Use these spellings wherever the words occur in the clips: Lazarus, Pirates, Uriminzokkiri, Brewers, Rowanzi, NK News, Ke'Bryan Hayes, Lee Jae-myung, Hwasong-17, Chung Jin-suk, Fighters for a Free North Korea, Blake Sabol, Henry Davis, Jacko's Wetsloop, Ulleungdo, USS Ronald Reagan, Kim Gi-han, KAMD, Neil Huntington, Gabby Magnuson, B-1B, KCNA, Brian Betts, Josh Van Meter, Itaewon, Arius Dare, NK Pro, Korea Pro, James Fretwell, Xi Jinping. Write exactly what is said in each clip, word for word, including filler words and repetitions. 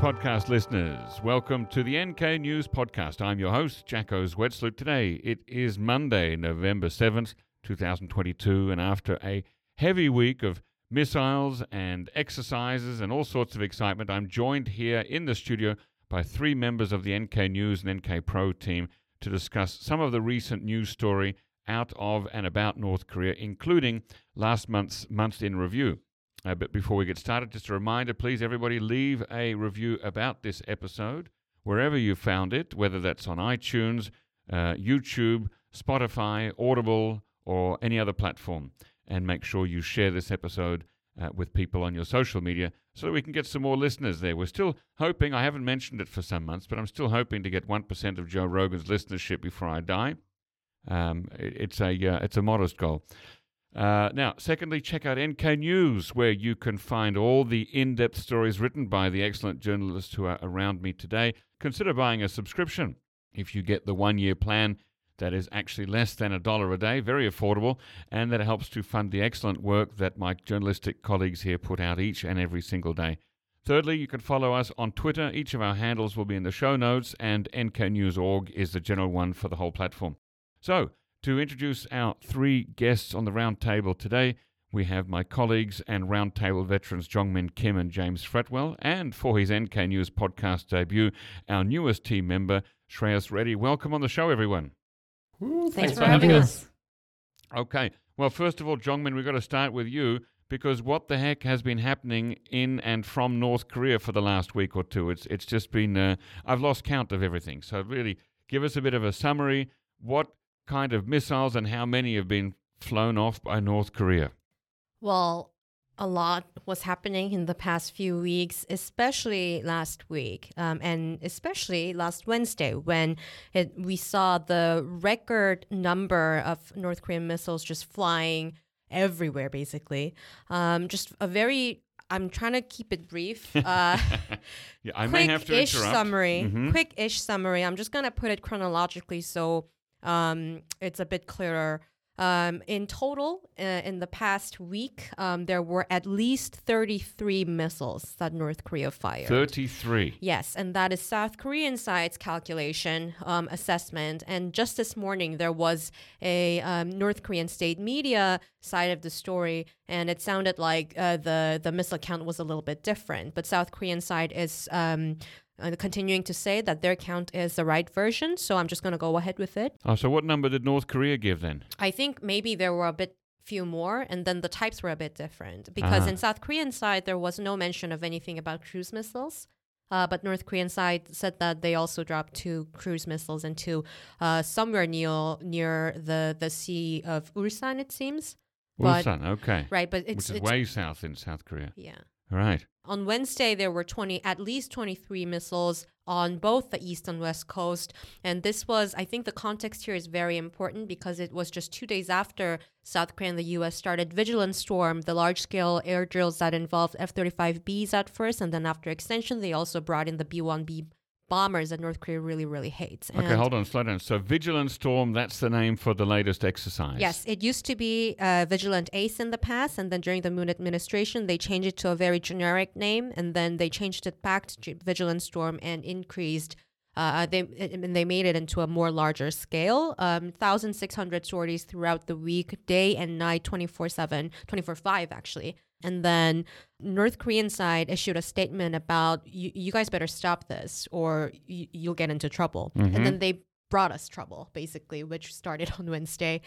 podcast listeners. Welcome to the N K News podcast. I'm your host, Jacko's Wetsloop. Today, it is Monday, November seventh, twenty twenty-two, and after a heavy week of missiles and exercises and all sorts of excitement, I'm joined here in the studio by three members of the N K News and N K Pro team to discuss some of the recent news story out of and about North Korea, including last month's Month in Review. Uh, but before we get started, just a reminder, please, everybody, leave a review about this episode wherever you found it, whether that's on iTunes, uh, YouTube, Spotify, Audible, or any other platform. And make sure you share this episode uh, with people on your social media so that we can get some more listeners there. We're still hoping, I haven't mentioned it for some months, but I'm still hoping to get one percent of Joe Rogan's listenership before I die. Um, it's a uh, it's a modest goal. Uh, now, secondly, check out N K News, where you can find all the in-depth stories written by the excellent journalists who are around me today. Consider buying a subscription. If you get the one-year plan, that is actually less than a dollar a day, very affordable, and that helps to fund the excellent work that my journalistic colleagues here put out each and every single day. Thirdly, you can follow us on Twitter. Each of our handles will be in the show notes, and N K News dot org is the general one for the whole platform. So, to introduce our three guests on the roundtable today, we have my colleagues and roundtable veterans Jongmin Kim and James Fretwell, and for his N K News podcast debut, our newest team member, Shreyas Reddy. Welcome on the show, everyone. Ooh, thanks, thanks for having us. us. Okay. Well, first of all, Jongmin, we've got to start with you, because what the heck has been happening in and from North Korea for the last week or two? It's, it's just been, uh, I've lost count of everything. So really, give us a bit of a summary. What kind of missiles and how many have been flown off by North Korea? Well, a lot was happening in the past few weeks, especially last week, um, and especially last Wednesday when it, we saw the record number of North Korean missiles just flying everywhere, basically. Um, just a very I'm trying to keep it brief. Uh, yeah, I may have to interrupt. Quick-ish summary. Mm-hmm. Quick-ish summary. I'm just going to put it chronologically so Um, it's a bit clearer. Um, in total, uh, in the past week, um, there were at least thirty-three missiles that North Korea fired. thirty-three? Yes, and that is South Korean side's calculation, um, assessment. And just this morning, there was a um, North Korean state media side of the story, and it sounded like uh, the, the missile count was a little bit different. But South Korean side is Um, Uh, continuing to say that their count is the right version, so I'm just going to go ahead with it. Oh, so what number did North Korea give then? I think maybe there were a bit few more, and then the types were a bit different. Because uh-huh. in South Korean side, there was no mention of anything about cruise missiles, uh, but North Korean side said that they also dropped two cruise missiles into uh, somewhere near, near the, the sea of Ulsan, it seems. But, Ulsan, okay. Right, but it's, Which is it's, way south in South Korea. Yeah. Right. On Wednesday, there were twenty, at least twenty-three missiles on both the east and west coast. And this was, I think the context here is very important because it was just two days after South Korea and the U S started Vigilant Storm, the large-scale air drills that involved F thirty-five Bs at first. And then after extension, they also brought in the B one B bombers that North Korea really, really hates. And okay, hold on, slow down. So Vigilant Storm, that's the name for the latest exercise. Yes, it used to be uh, Vigilant Ace in the past, and then during the Moon administration, they changed it to a very generic name, and then they changed it back to Vigilant Storm and increased, uh, they and they made it into a more larger scale. Um, one thousand six hundred sorties throughout the week, day and night, twenty-four seven, twenty-four five actually. And then North Korean side issued a statement about, you guys better stop this or y- you'll get into trouble. Mm-hmm. And then they brought us trouble, basically, which started on Wednesday.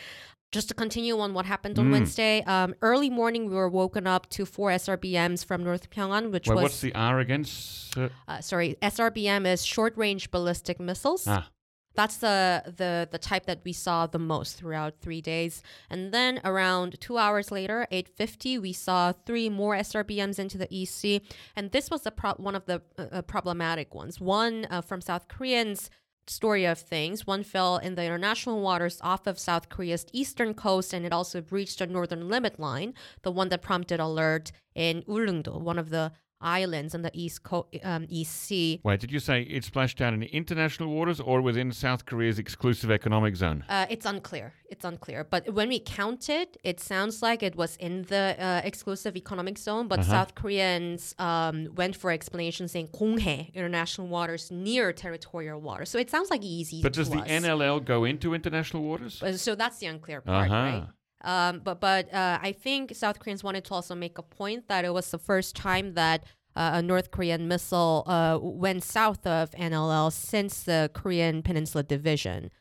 Just to continue on what happened on mm. Wednesday, um, early morning we were woken up to four S R B Ms from North Pyongan, which well, was... What's the R against? Uh, uh, sorry, S R B M is short-range ballistic missiles. Ah. That's the, the the type that we saw the most throughout three days. And then around two hours later, eight fifty, we saw three more S R B Ms into the East Sea. And this was the pro- one of the uh, problematic ones. One uh, from South Koreans' story of things. One fell in the international waters off of South Korea's eastern coast, and it also breached the northern limit line, the one that prompted alert in Ulleungdo, one of the islands on the East, Co- um, East Sea. Wait, did you say it splashed down in international waters or within South Korea's exclusive economic zone? Uh, it's unclear. It's unclear. But when we counted, it sounds like it was in the uh, exclusive economic zone, but uh-huh. South Koreans um, went for explanation saying 공해, international waters, near territorial waters. So it sounds like easy. But does the us. N L L go into international waters? Uh, so that's the unclear part, uh-huh. right? Um, but but uh, I think South Koreans wanted to also make a point that it was the first time that uh, a North Korean missile uh, went south of N L L since the Korean Peninsula Division.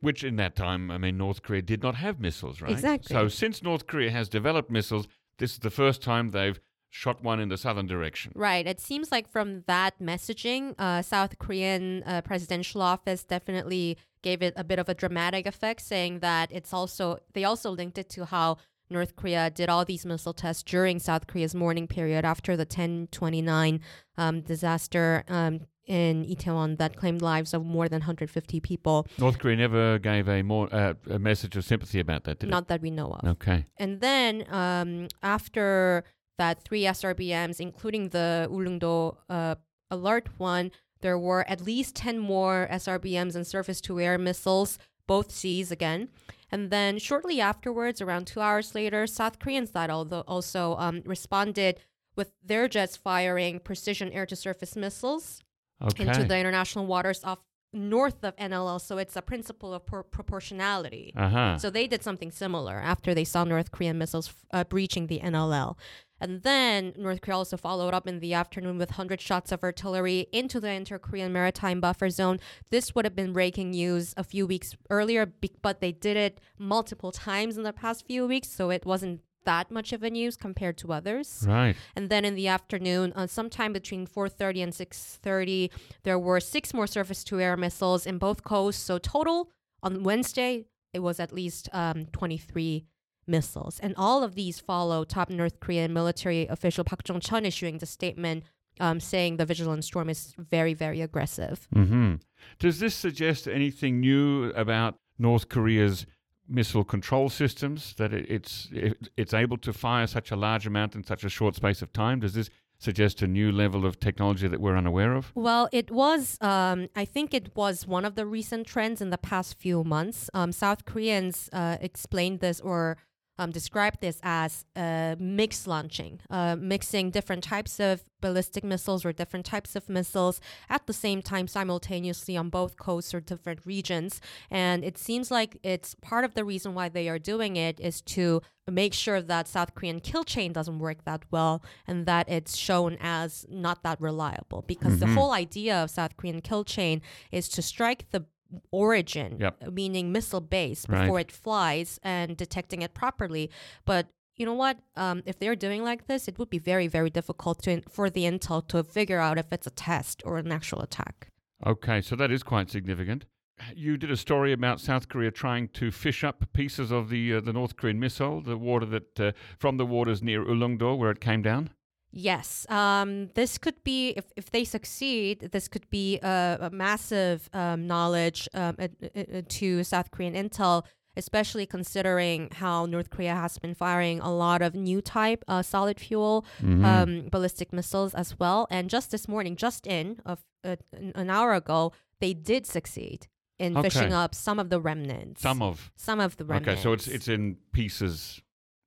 Which in that time, I mean, North Korea did not have missiles, right? Exactly. So since North Korea has developed missiles, this is the first time they've shot one in the southern direction. Right. It seems like from that messaging, uh, South Korean uh, presidential office definitely gave it a bit of a dramatic effect, saying that it's also, they also linked it to how North Korea did all these missile tests during South Korea's mourning period after the ten twenty-nine um, disaster um, in Itaewon that claimed lives of more than one hundred fifty people. North Korea never gave a more uh, a message of sympathy about that, did it? Not that we know of. Okay. And then um, after that, three S R B Ms, including the Ulleungdo uh, alert one, there were at least ten more S R B Ms and surface-to-air missiles, both seas again. And then shortly afterwards, around two hours later, South Koreans that also um, responded with their jets firing precision air-to-surface missiles okay. into the international waters off north of N L L. So it's a principle of pro- proportionality. Uh-huh. So they did something similar after they saw North Korean missiles uh, breaching the N L L. And then North Korea also followed up in the afternoon with one hundred shots of artillery into the inter-Korean maritime buffer zone. This would have been breaking news a few weeks earlier, but they did it multiple times in the past few weeks, so it wasn't that much of a news compared to others. Right. And then in the afternoon, uh, sometime between four thirty and six thirty, there were six more surface-to-air missiles in both coasts. So total, on Wednesday, it was at least um, twenty-three missiles. And all of these follow top North Korean military official Park Jong-chun issuing the statement um, saying the Vigilant Storm is very, very aggressive. Mm-hmm. Does this suggest anything new about North Korea's missile control systems, that it, it's it, it's able to fire such a large amount in such a short space of time? Does this suggest a new level of technology that we're unaware of? Well, it was, um, I think it was one of the recent trends in the past few months. Um, South Koreans uh, explained this or Um, describe this as uh, mixed launching, uh, mixing different types of ballistic missiles or different types of missiles at the same time simultaneously on both coasts or different regions. And it seems like it's part of the reason why they are doing it is to make sure that South Korean kill chain doesn't work that well and that it's shown as not that reliable. Because mm-hmm. the whole idea of South Korean kill chain is to strike the origin, yep. meaning missile base, before right. it flies and detecting it properly. But you know what? Um, if they're doing like this, it would be very, very difficult to in- for the intel to figure out if it's a test or an actual attack. Okay, so that is quite significant. You did a story about South Korea trying to fish up pieces of the uh, the North Korean missile, the water that uh, from the waters near Ulleungdo where it came down. Yes, um, this could be, if, if they succeed, this could be a, a massive um, knowledge um, a, a, a to South Korean intel, especially considering how North Korea has been firing a lot of new type uh, solid fuel mm-hmm. um, ballistic missiles as well. And just this morning, just in of uh, an hour ago, they did succeed in okay. fishing up some of the remnants. Some of? Some of the remnants. Okay, so it's it's in pieces.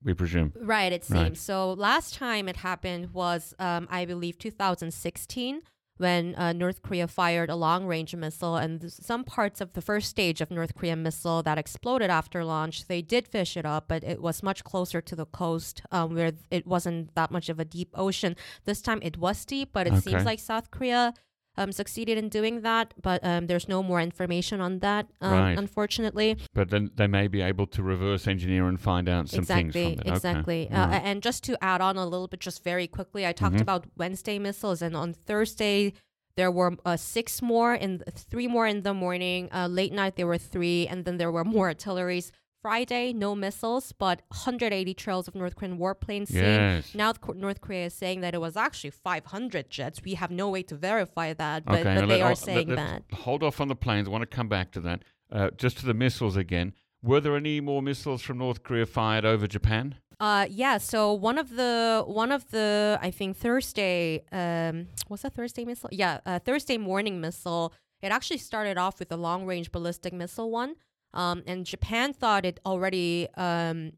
We presume. Right, it seems. Right. So last time it happened was, um, I believe, two thousand sixteen, when uh, North Korea fired a long-range missile. And th- some parts of the first stage of North Korean missile that exploded after launch, they did fish it up, but it was much closer to the coast um, where it wasn't that much of a deep ocean. This time it was deep, but it okay. seems like South Korea um, succeeded in doing that. But um, there's no more information on that, um, right. unfortunately. But then they may be able to reverse engineer and find out some exactly, things from it. Exactly, exactly. Okay. Uh, right. And just to add on a little bit, just very quickly, I talked mm-hmm. about Wednesday missiles, and on Thursday there were uh, six more, and three more in the morning. Uh, late night there were three, and then there were more artilleries. Friday, no missiles, but one hundred eighty trails of North Korean warplanes seen. Yes. Now North Korea is saying that it was actually five hundred jets. We have no way to verify that, but, okay, but they let, are saying let, that. Hold off on the planes. I want to come back to that. Uh, just to the missiles again. Were there any more missiles from North Korea fired over Japan? Uh, yeah. So one of the one of the I think Thursday um, was that Thursday missile? Yeah, uh, Thursday morning missile. It actually started off with a long range ballistic missile one, um, and Japan thought it already um,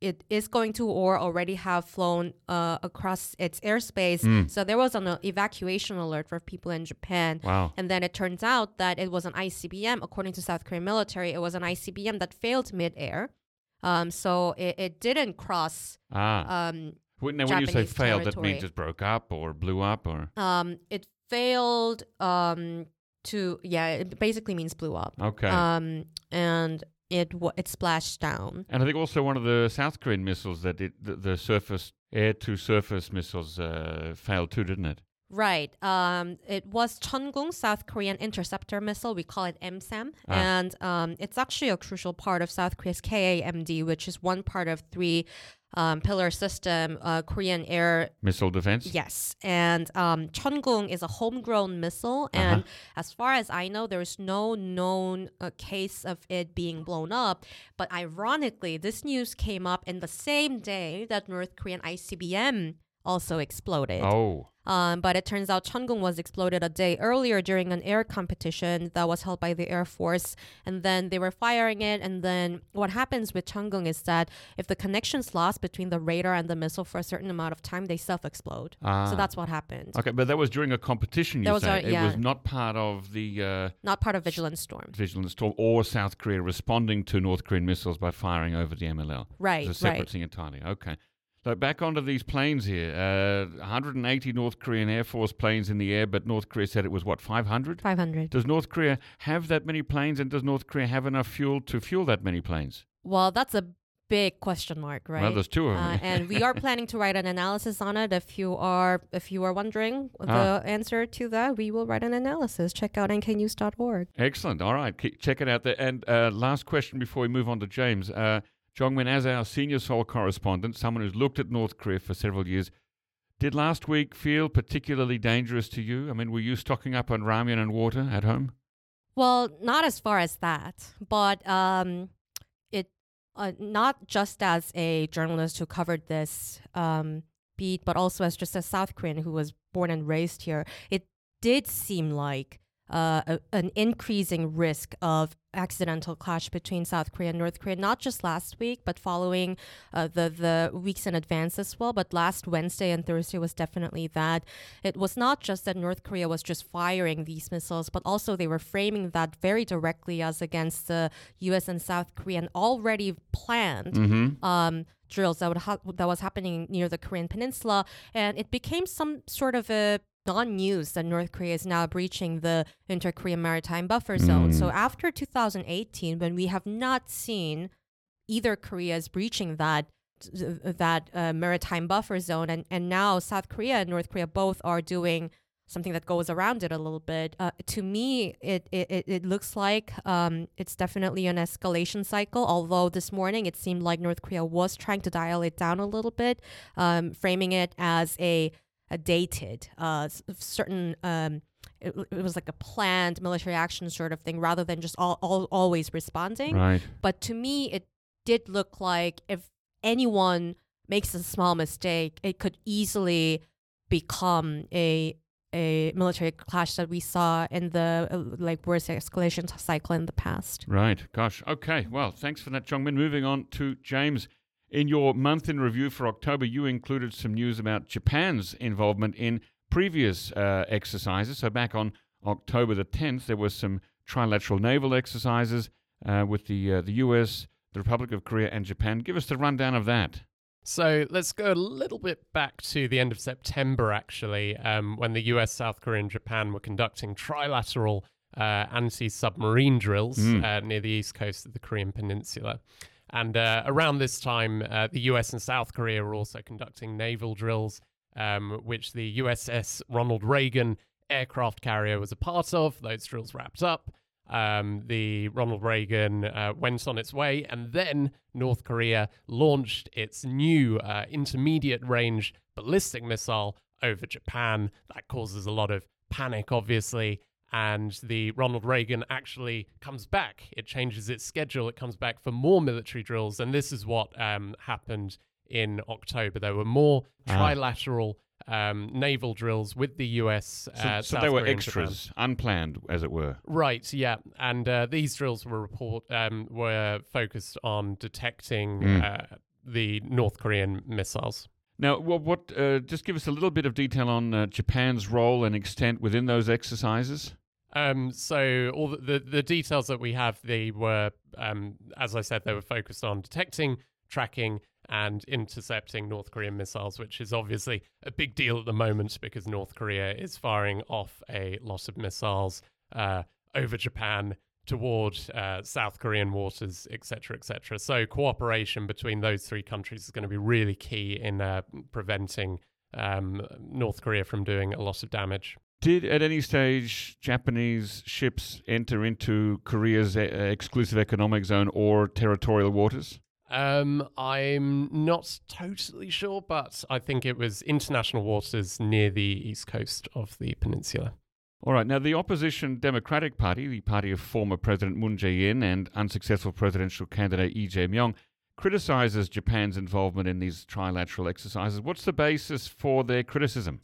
it is going to or already have flown uh, across its airspace. Mm. So there was an uh, evacuation alert for people in Japan. Wow. And then it turns out that it was an I C B M. According to South Korean military, it was an I C B M that failed midair. Um, so it, it didn't cross. Ah. Um, when, now, Japanese when you say failed, that means it broke up or blew up, or um, it failed um, to yeah. It basically means blew up. Okay. Um, and it w- it splashed down. And I think also one of the South Korean missiles that it the, the surface air to surface missiles uh, failed too, didn't it? Right. Um, it was Cheongung, South Korean interceptor missile. We call it M SAM. Ah. And um, it's actually a crucial part of South Korea's K A M D, which is one part of three um, pillar system, uh, Korean air... missile defense? Yes. And um, Cheongung is a homegrown missile. And uh-huh. as far as I know, there's no known uh, case of it being blown up. But ironically, this news came up in the same day that North Korean I C B M also exploded. Oh. Um, but it turns out Cheongung was exploded a day earlier during an air competition that was held by the Air Force. And then they were firing it. And then what happens with Cheongung is that if the connection's lost between the radar and the missile for a certain amount of time, they self-explode. Ah. So that's what happened. Okay, but that was during a competition, you say. It yeah. was not part of the... Uh, not part of Vigilant Storm. Vigilant Storm or South Korea responding to North Korean missiles by firing over the M L L. Right, It's a separate right. thing entirely. Okay. So back onto these planes here. Uh, one hundred eighty North Korean Air Force planes in the air, but North Korea said it was, what, five hundred? five hundred. Does North Korea have that many planes, and does North Korea have enough fuel to fuel that many planes? Well, that's a big question mark, right? Well, there's two of them. Uh, and we are planning to write an analysis on it. If you are if you are wondering the ah. answer to that, we will write an analysis. Check out N K news dot org. Excellent. All right. Check it out there. And uh, last question before we move on to James. Uh Jongmin, as our senior Seoul correspondent, someone who's looked at North Korea for several years, did last week feel particularly dangerous to you? I mean, were you stocking up on ramen and water at home? Well, not as far as that, but um, it uh, not just as a journalist who covered this um, beat, but also as just a South Korean who was born and raised here. It did seem like Uh, a, an increasing risk of accidental clash between South Korea and North Korea, not just last week, but following uh, the, the weeks in advance as well. But last Wednesday and Thursday was definitely that. It was not just that North Korea was just firing these missiles, but also they were framing that very directly as against the U S and South Korean already planned mm-hmm. um, drills that, would ha- that was happening near the Korean Peninsula. And it became some sort of a non-news that North Korea is now breaching the inter-Korean maritime buffer zone. Mm. So after two thousand eighteen, when we have not seen either Korea's breaching that that uh, maritime buffer zone, and, and now South Korea and North Korea both are doing something that goes around it a little bit. Uh, to me, it it, it looks like um, it's definitely an escalation cycle, although this morning it seemed like North Korea was trying to dial it down a little bit, um, framing it as a Uh, dated, uh, certain, um, it, it was like a planned military action sort of thing rather than just all, all always responding. Right. But to me, it did look like if anyone makes a small mistake, it could easily become a a military clash that we saw in the uh, like worst escalation cycle in the past. Right. Gosh. Okay. Well, thanks for that, Jongmin. Moving on to James. In your month in review for October, you included some news about Japan's involvement in previous uh, exercises. So back on October the tenth, there were some trilateral naval exercises uh, with the uh, the U S, the Republic of Korea, and Japan. Give us the rundown of that. So let's go a little bit back to the end of September, actually, um, when the U S, South Korea, and Japan were conducting trilateral uh, anti-submarine drills mm. uh, near the east coast of the Korean Peninsula. And uh, around this time, uh, the U S and South Korea were also conducting naval drills, um, which the U S S Ronald Reagan aircraft carrier was a part of. Those drills wrapped up. Um, the Ronald Reagan uh, went on its way, and then North Korea launched its new uh, intermediate-range ballistic missile over Japan. That causes a lot of panic, obviously. And the Ronald Reagan actually comes back. It changes its schedule. It comes back for more military drills. And this is what um, happened in October. There were more trilateral ah. um, naval drills with the U S. Uh, so so there were extras, unplanned, as it were. Right, yeah. And uh, these drills were report um, were focused on detecting mm. uh, the North Korean missiles. Now, what? what uh, just give us a little bit of detail on uh, Japan's role and extent within those exercises. Um, so all the, the, the details that we have, they were, um, as I said, they were focused on detecting, tracking, and intercepting North Korean missiles, which is obviously a big deal at the moment because North Korea is firing off a lot of missiles uh, over Japan toward uh, South Korean waters, et cetera, et cetera. So cooperation between those three countries is going to be really key in uh, preventing um, North Korea from doing a lot of damage. Did at any stage Japanese ships enter into Korea's uh, exclusive economic zone or territorial waters? Um, I'm not totally sure, but I think it was international waters near the east coast of the peninsula. All right. Now, the opposition Democratic Party, the party of former President Moon Jae-in and unsuccessful presidential candidate Lee Jae-myung, criticizes Japan's involvement in these trilateral exercises. What's the basis for their criticism?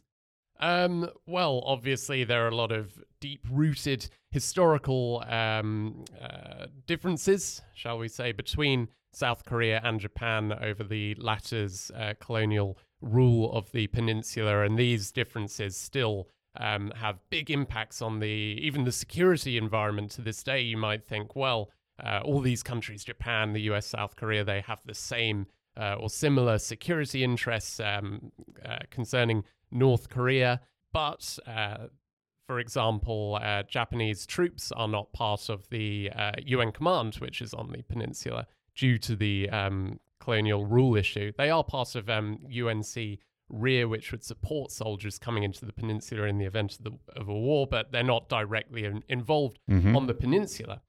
Um, well, obviously, there are a lot of deep-rooted historical um, uh, differences, shall we say, between South Korea and Japan over the latter's uh, colonial rule of the peninsula. And these differences still um, have big impacts on the even the security environment to this day. You might think, well, uh, all these countries, Japan, the U S, South Korea, they have the same uh, or similar security interests um, uh, concerning North Korea, but uh, for example, uh, Japanese troops are not part of the uh, U N command, which is on the peninsula, due to the um, colonial rule issue. They are part of um, U N C rear, which would support soldiers coming into the peninsula in the event of, the, of a war, but they're not directly in, involved mm-hmm. on the peninsula.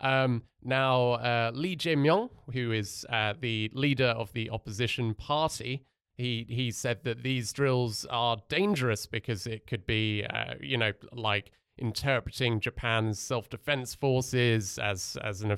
Um, now, uh, Lee Jae-myung, who is uh, the leader of the opposition party, He he said that these drills are dangerous because it could be, uh, you know, like interpreting Japan's self-defense forces as as an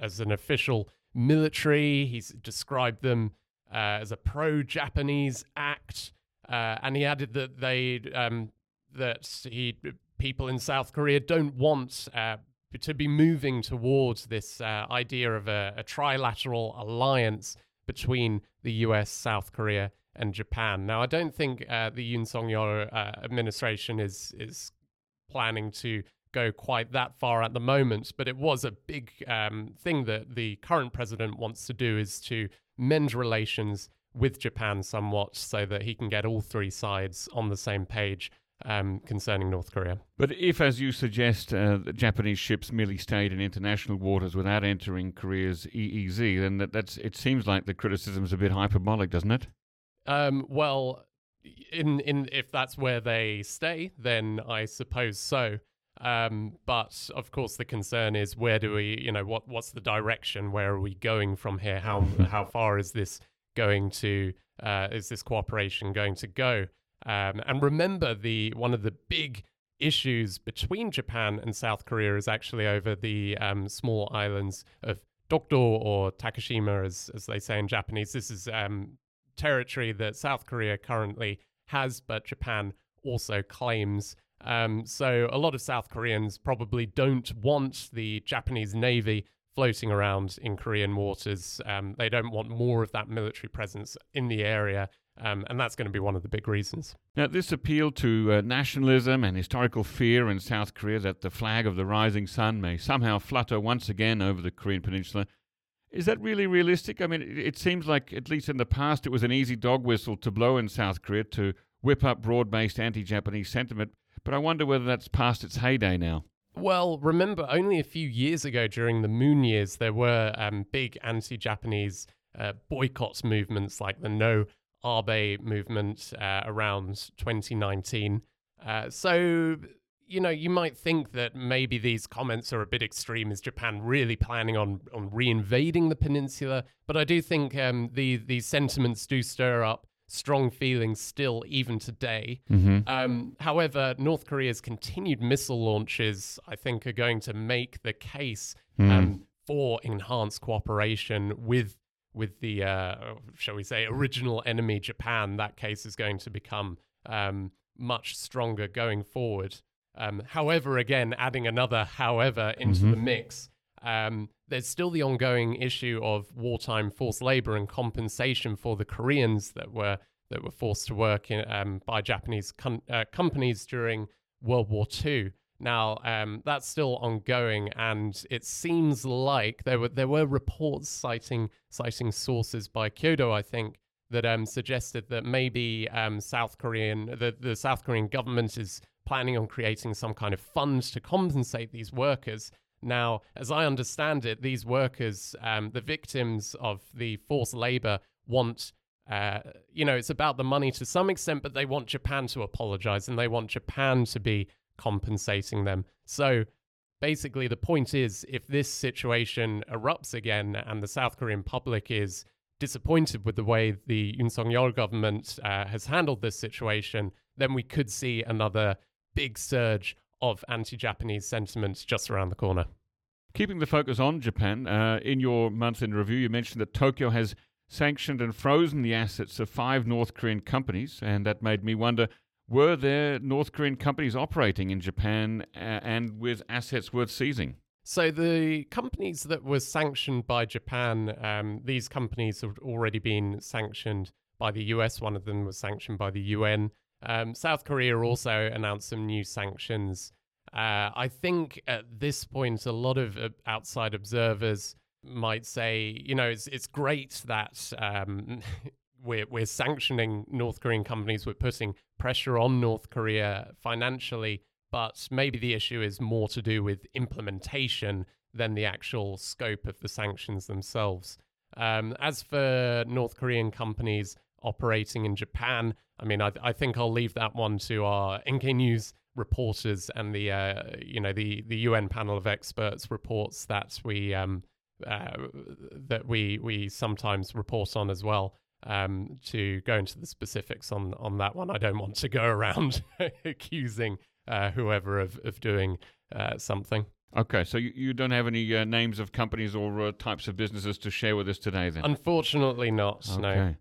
as an official military. He's described them uh, as a pro-Japanese act, uh, and he added that they um, that he people in South Korea don't want uh, to be moving towards this uh, idea of a, a trilateral alliance between the U S, South Korea, and Japan. Now, I don't think uh, the Yoon Seong-yol uh, administration is is planning to go quite that far at the moment, but it was a big um, thing that the current president wants to do, is to mend relations with Japan somewhat so that he can get all three sides on the same page um, concerning North Korea. But if, as you suggest, uh, the Japanese ships merely stayed in international waters without entering Korea's E E Z, then that, that's it seems like the criticism's a bit hyperbolic, doesn't it? Um, well, in in if that's where they stay, then I suppose so. Um, but of course, the concern is where do we, you know, what what's the direction? Where are we going from here? How how far is this going to? Uh, is this cooperation going to go? Um, and remember, the one of the big issues between Japan and South Korea is actually over the um, small islands of Dokdo, or Takeshima, as as they say in Japanese. This is um, territory that South Korea currently has, but Japan also claims. Um, so a lot of South Koreans probably don't want the Japanese Navy floating around in Korean waters. Um, they don't want more of that military presence in the area. Um, and that's going to be one of the big reasons. Now, this appeal to uh, nationalism and historical fear in South Korea that the flag of the rising sun may somehow flutter once again over the Korean peninsula, is that really realistic? I mean, it, it seems like, at least in the past, it was an easy dog whistle to blow in South Korea to whip up broad-based anti-Japanese sentiment, but I wonder whether that's past its heyday now. Well, remember, only a few years ago during the Moon years, there were um, big anti-Japanese uh, boycott movements like the No Abe movement uh, around twenty nineteen. Uh, so, you know, you might think that maybe these comments are a bit extreme. Is Japan really planning on, on reinvading the peninsula? But I do think um, the, these sentiments do stir up strong feelings still, even today. Mm-hmm. Um, however, North Korea's continued missile launches, I think, are going to make the case mm. um, for enhanced cooperation with with the, uh, shall we say, original enemy Japan, that case is going to become um, much stronger going forward. Um, however, again, adding another however into mm-hmm. the mix, um, there's still the ongoing issue of wartime forced labor and compensation for the Koreans that were that were forced to work in, um, by Japanese com- uh, companies during World War Two. Now, um, that's still ongoing, and it seems like there were there were reports citing citing sources by Kyodo, I think, that um, suggested that maybe um, South Korean the, the South Korean government is planning on creating some kind of fund to compensate these workers. Now, as I understand it, these workers, um, the victims of the forced labor, want. Uh, you know, it's about the money to some extent, but they want Japan to apologize and they want Japan to be compensating them. So basically the point is, if this situation erupts again and the South Korean public is disappointed with the way the Yoon Seong-yol government uh, has handled this situation, then we could see another big surge of anti-Japanese sentiments just around the corner. Keeping the focus on Japan, uh, in your month in review, you mentioned that Tokyo has sanctioned and frozen the assets of five North Korean companies, and that made me wonder, were there North Korean companies operating in Japan uh, and with assets worth seizing? So the companies that were sanctioned by Japan, um, these companies have already been sanctioned by the U S. One of them was sanctioned by the U N. Um, South Korea also announced some new sanctions. Uh, I think at this point, a lot of uh, outside observers might say, you know, it's it's great that um, we're we're sanctioning North Korean companies, we're putting pressure on North Korea financially, but maybe the issue is more to do with implementation than the actual scope of the sanctions themselves. Um, as for North Korean companies operating in Japan, I mean, I, I think I'll leave that one to our N K News reporters and the uh, you know the the U N panel of experts reports that we. Um, Uh, that we we sometimes report on as well, um, to go into the specifics on, on that one. I don't want to go around accusing uh, whoever of, of doing uh, something. Okay, so you, you don't have any uh, names of companies or uh, types of businesses to share with us today then? Unfortunately not, okay. no.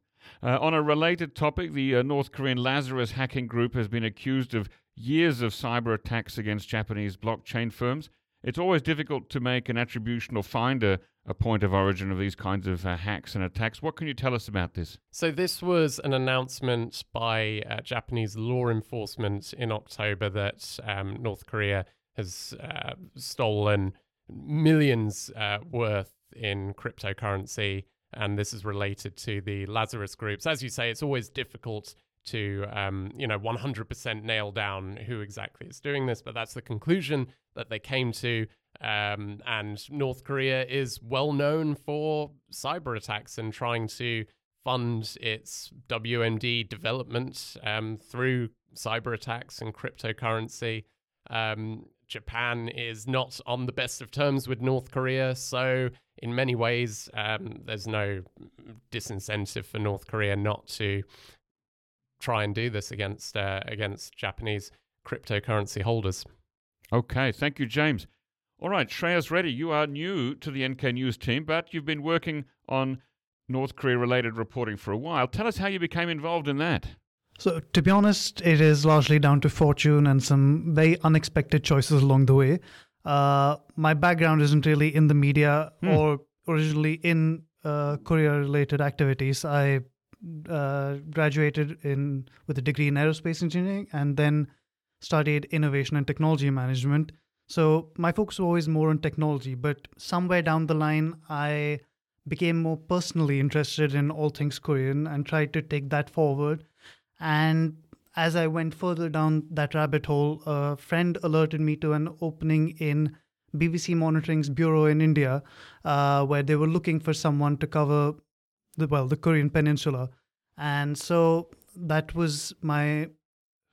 Uh, on a related topic, the uh, North Korean Lazarus hacking group has been accused of years of cyber attacks against Japanese blockchain firms. It's always difficult to make an attribution or find a, a point of origin of these kinds of uh, hacks and attacks. What can you tell us about this? So this was an announcement by uh, Japanese law enforcement in October that um, North Korea has uh, stolen millions uh, worth in cryptocurrency, and this is related to the Lazarus groups. As you say, it's always difficult to um, you know, one hundred percent nail down who exactly is doing this, but that's the conclusion that they came to. Um, and North Korea is well known for cyber attacks and trying to fund its W M D development um, through cyber attacks and cryptocurrency. Um, Japan is not on the best of terms with North Korea, so in many ways, um, there's no disincentive for North Korea not to try and do this against uh, against Japanese cryptocurrency holders. Okay, thank you, James. All right, Shreyas Reddy, you are new to the N K News team, but you've been working on North Korea-related reporting for a while. Tell us how you became involved in that. So, to be honest, it is largely down to fortune and some very unexpected choices along the way. Uh, my background isn't really in the media hmm. or originally in uh, Korea-related activities. I Uh, graduated in with a degree in aerospace engineering and then studied innovation and technology management. So my focus was always more on technology, but somewhere down the line, I became more personally interested in all things Korean and tried to take that forward. And as I went further down that rabbit hole, a friend alerted me to an opening in B B C Monitoring's bureau in India, uh, where they were looking for someone to cover The, well, the Korean Peninsula. And so that was my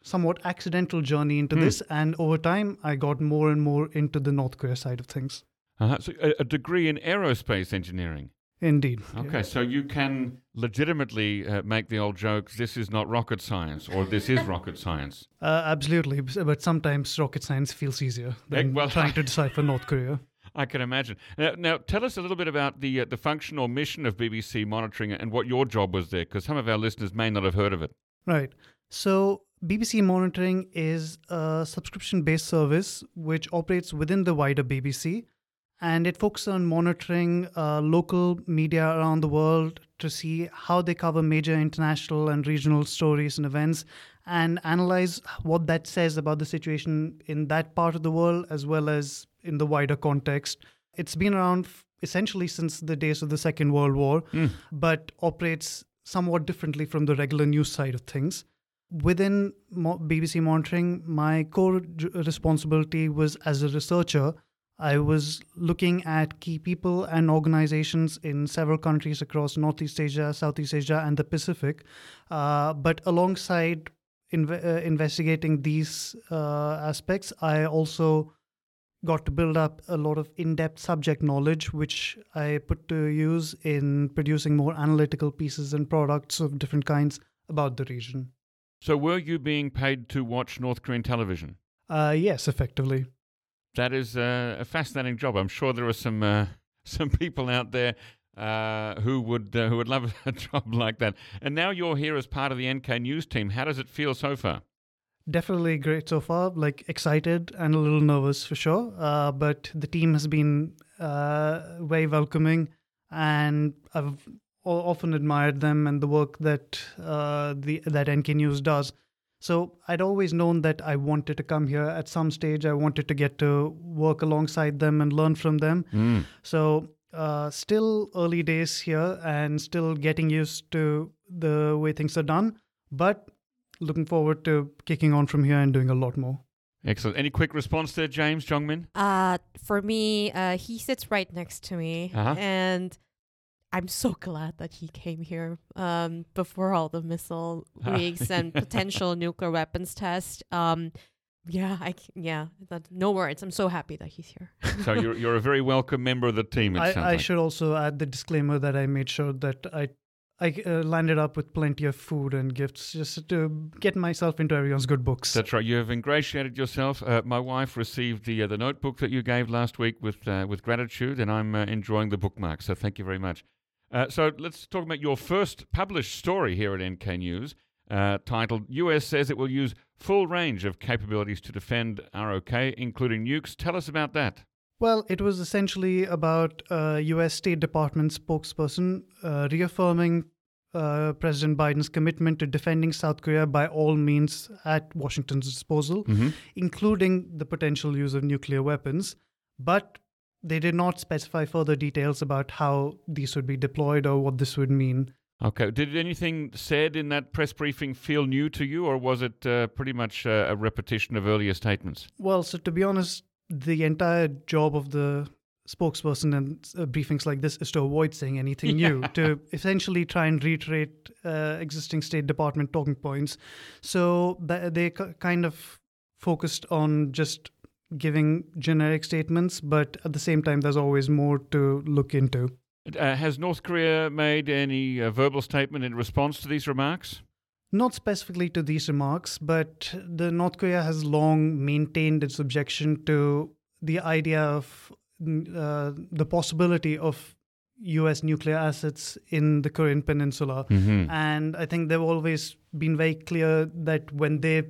somewhat accidental journey into mm. this. And over time, I got more and more into the North Korea side of things. Uh-huh. So a, a degree in aerospace engineering? Indeed. Okay, yeah. So you can legitimately uh, make the old joke, this is not rocket science, or this is rocket science. Uh, absolutely, but sometimes rocket science feels easier than well, trying to decipher North Korea. I can imagine. Now, now tell us a little bit about the uh, the function or mission of B B C Monitoring and what your job was there, because some of our listeners may not have heard of it. Right. So B B C Monitoring is a subscription-based service which operates within the wider B B C, and it focuses on monitoring uh, local media around the world to see how they cover major international and regional stories and events, and analyze what that says about the situation in that part of the world as well as in the wider context. It's been around f- essentially since the days of the Second World War, mm. but operates somewhat differently from the regular news side of things. Within mo- B B C Monitoring, my core j- responsibility was as a researcher. I was looking at key people and organizations in several countries across Northeast Asia, Southeast Asia, and the Pacific. Uh, but alongside inv- uh, investigating these uh, aspects, I also got to build up a lot of in-depth subject knowledge, which I put to use in producing more analytical pieces and products of different kinds about the region. So were you being paid to watch North Korean television? Uh, yes, effectively. That is uh, a fascinating job. I'm sure there are some uh, some people out there uh, who would uh, who would love a job like that. And now you're here as part of the N K News team. How does it feel so far? Definitely great so far. Like, excited and a little nervous for sure. Uh, but the team has been uh, very welcoming, and I've often admired them and the work that uh, the that N K News does. So I'd always known that I wanted to come here. At some stage, I wanted to get to work alongside them and learn from them. Mm. So uh, still early days here and still getting used to the way things are done, but looking forward to kicking on from here and doing a lot more. Excellent. Any quick response there, James, Jongmin? Uh, for me, uh, he sits right next to me. Uh-huh. And I'm so glad that he came here um, before all the missile leaks and potential nuclear weapons tests. Um, yeah, I yeah, that, no worries. I'm so happy that he's here. So you're you're a very welcome member of the team. It I, I like. should also add the disclaimer that I made sure that I I uh, landed up with plenty of food and gifts just to get myself into everyone's good books. That's right. You have ingratiated yourself. Uh, my wife received the uh, the notebook that you gave last week with uh, with gratitude, and I'm uh, enjoying the bookmark. So thank you very much. Uh, so let's talk about your first published story here at N K News, uh, titled U S Says It Will Use Full Range of Capabilities to Defend R O K, Including Nukes. Tell us about that. Well, it was essentially about a U S State Department spokesperson uh, reaffirming uh, President Biden's commitment to defending South Korea by all means at Washington's disposal, mm-hmm. including the potential use of nuclear weapons. But they did not specify further details about how these would be deployed or what this would mean. Okay. Did anything said in that press briefing feel new to you, or was it uh, pretty much uh, a repetition of earlier statements? Well, so to be honest, the entire job of the spokesperson in uh, briefings like this is to avoid saying anything yeah. new, to essentially try and reiterate uh, existing State Department talking points. So th- they c- kind of focused on just giving generic statements, but at the same time, there's always more to look into. Uh, has North Korea made any uh, verbal statement in response to these remarks? Not specifically to these remarks, but the North Korea has long maintained its objection to the idea of uh, the possibility of U S nuclear assets in the Korean Peninsula. Mm-hmm. And I think they've always been very clear that when they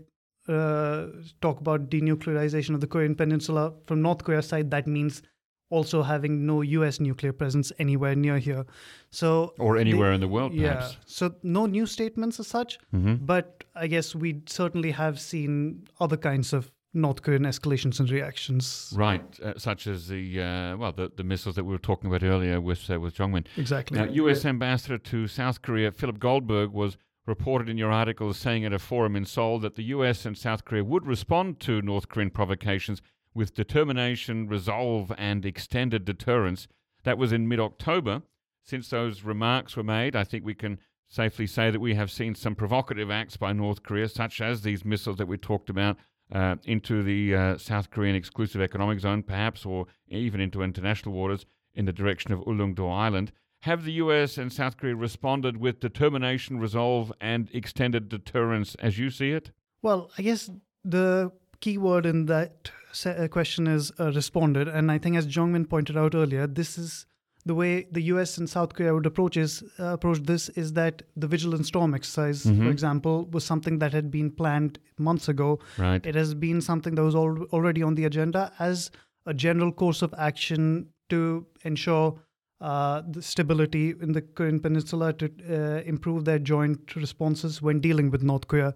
Uh, talk about denuclearization of the Korean Peninsula from North Korea's side, that means also having no U S nuclear presence anywhere near here. So or anywhere they, in the world, yeah, perhaps. So no new statements as such, mm-hmm. but I guess we certainly have seen other kinds of North Korean escalations and reactions. Right, uh, such as the, uh, well, the, the missiles that we were talking about earlier with, uh, with Jongmin. Exactly. Now, U S Ambassador to South Korea, Philip Goldberg, was reported in your article as saying at a forum in Seoul that the U S and South Korea would respond to North Korean provocations with determination, resolve, and extended deterrence. That was in mid-October. Since those remarks were made, I think we can safely say that we have seen some provocative acts by North Korea, such as these missiles that we talked about, uh, into the uh, South Korean exclusive economic zone, perhaps, or even into international waters in the direction of Ulleungdo Island. Have the U S and South Korea responded with determination, resolve, and extended deterrence as you see it? Well, I guess the key word in that question is uh, responded. And I think, as Jongmin pointed out earlier, this is the way the U S and South Korea would approach, is, uh, approach this is that the Vigilant Storm exercise, mm-hmm. for example, was something that had been planned months ago. Right. It has been something that was al- already on the agenda as a general course of action to ensure uh, the stability in the Korean Peninsula, to uh, improve their joint responses when dealing with North Korea.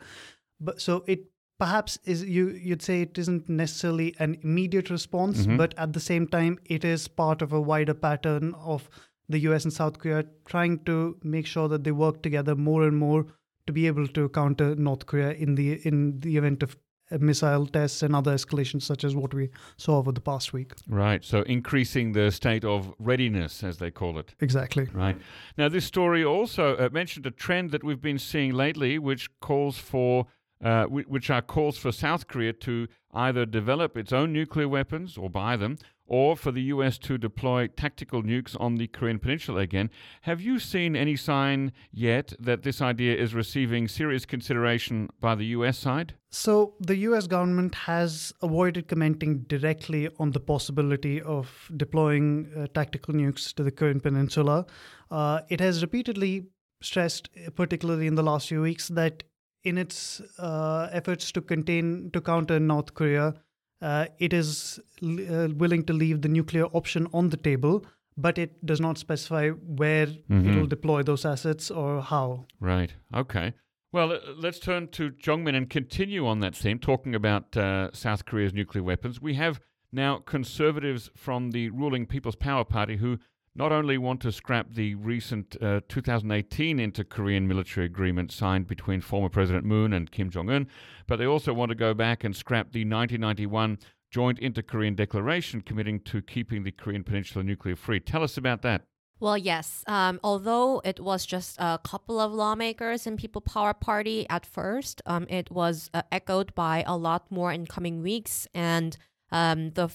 But so it perhaps is you you'd say it isn't necessarily an immediate response, mm-hmm. but at the same time, it is part of a wider pattern of the U S and South Korea trying to make sure that they work together more and more to be able to counter North Korea in the in the event of missile tests and other escalations such as what we saw over the past week. Right. So increasing the state of readiness, as they call it. Exactly. Right. Now, this story also uh, mentioned a trend that we've been seeing lately, which calls for uh, w- which are calls for South Korea to either develop its own nuclear weapons or buy them, or for the U S to deploy tactical nukes on the Korean Peninsula again. Have you seen any sign yet that this idea is receiving serious consideration by the U S side? So the U S government has avoided commenting directly on the possibility of deploying uh, tactical nukes to the Korean Peninsula. Uh, it has repeatedly stressed, particularly in the last few weeks, that in its uh, efforts to contain, to counter North Korea, Uh, it is uh, willing to leave the nuclear option on the table, but it does not specify where mm-hmm. it will deploy those assets or how. Right. Okay. Well, let's turn to Jongmin and continue on that theme, talking about uh, South Korea's nuclear weapons. We have now conservatives from the ruling People's Power Party who not only want to scrap the recent uh, two thousand eighteen inter-Korean military agreement signed between former President Moon and Kim Jong-un, but they also want to go back and scrap the nineteen ninety-one joint inter-Korean declaration committing to keeping the Korean Peninsula nuclear free. Tell us about that. Well, yes. Um, although it was just a couple of lawmakers in People Power Party at first, um, it was uh, echoed by a lot more in coming weeks, and um, the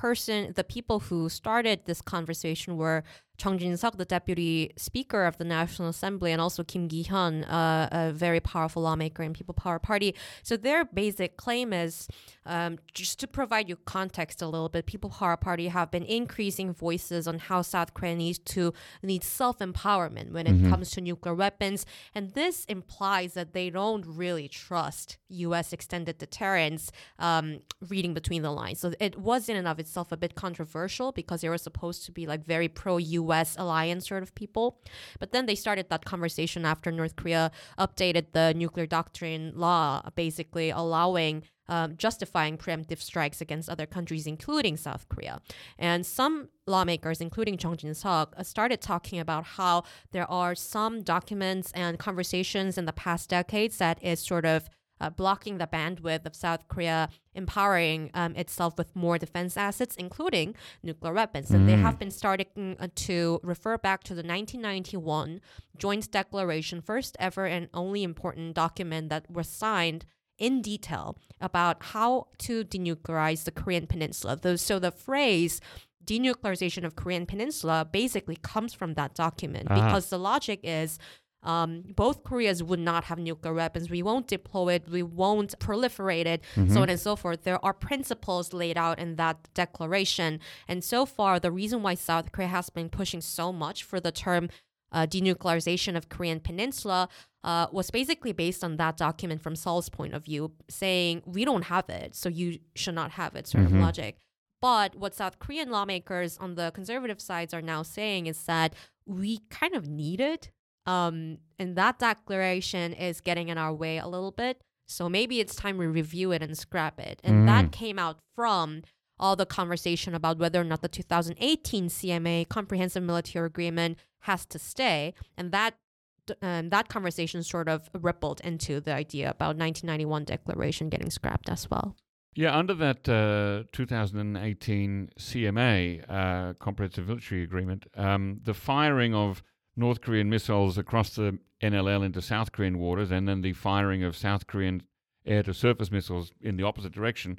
person, the people who started this conversation were Chung Jin-suk, the deputy speaker of the National Assembly, and also Kim Gi-han, uh, a very powerful lawmaker in People Power Party. So their basic claim is, um, just to provide you context a little bit, People Power Party have been increasing voices on how South Korea needs to needs self-empowerment when it mm-hmm. comes to nuclear weapons. And this implies that they don't really trust U S extended deterrence, um, reading between the lines. So it was in and of itself a bit controversial because they were supposed to be like very pro-U S West alliance sort of people. But then they started that conversation after North Korea updated the nuclear doctrine law, basically allowing, um, justifying preemptive strikes against other countries, including South Korea. And some lawmakers, including Chung Jin-suk, uh, started talking about how there are some documents and conversations in the past decades that is sort of Uh, blocking the bandwidth of South Korea empowering um, itself with more defense assets, including nuclear weapons. Mm. And they have been starting uh, to refer back to the nineteen ninety-one Joint Declaration, first ever and only important document that was signed in detail about how to denuclearize the Korean Peninsula. So the phrase denuclearization of Korean Peninsula basically comes from that document ah. because the logic is, Um, both Koreas would not have nuclear weapons. We won't deploy it. We won't proliferate it, mm-hmm. so on and so forth. There are principles laid out in that declaration. And so far, the reason why South Korea has been pushing so much for the term uh, denuclearization of Korean Peninsula uh, was basically based on that document from Seoul's point of view, saying, we don't have it, so you should not have it, sort mm-hmm. of logic. But what South Korean lawmakers on the conservative sides are now saying is that we kind of need it. Um, and that declaration is getting in our way a little bit. So maybe it's time we review it and scrap it. And mm. that came out from all the conversation about whether or not the two thousand eighteen C M A, Comprehensive Military Agreement, has to stay. And that um, that conversation sort of rippled into the idea about nineteen ninety-one declaration getting scrapped as well. Yeah, under that uh, two thousand eighteen C M A, uh, Comprehensive Military Agreement, um, the firing of North Korean missiles across the N L L into South Korean waters, and then the firing of South Korean air-to-surface missiles in the opposite direction,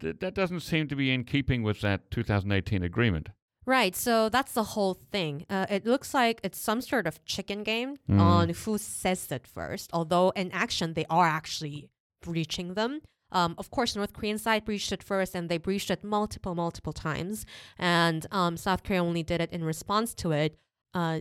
th- that doesn't seem to be in keeping with that two thousand eighteen agreement. Right, so that's the whole thing. Uh, it looks like it's some sort of chicken game mm. on who says it first, although in action they are actually breaching them. Um, of course, North Korean side breached it first, and they breached it multiple, multiple times. And um, South Korea only did it in response to it. Uh,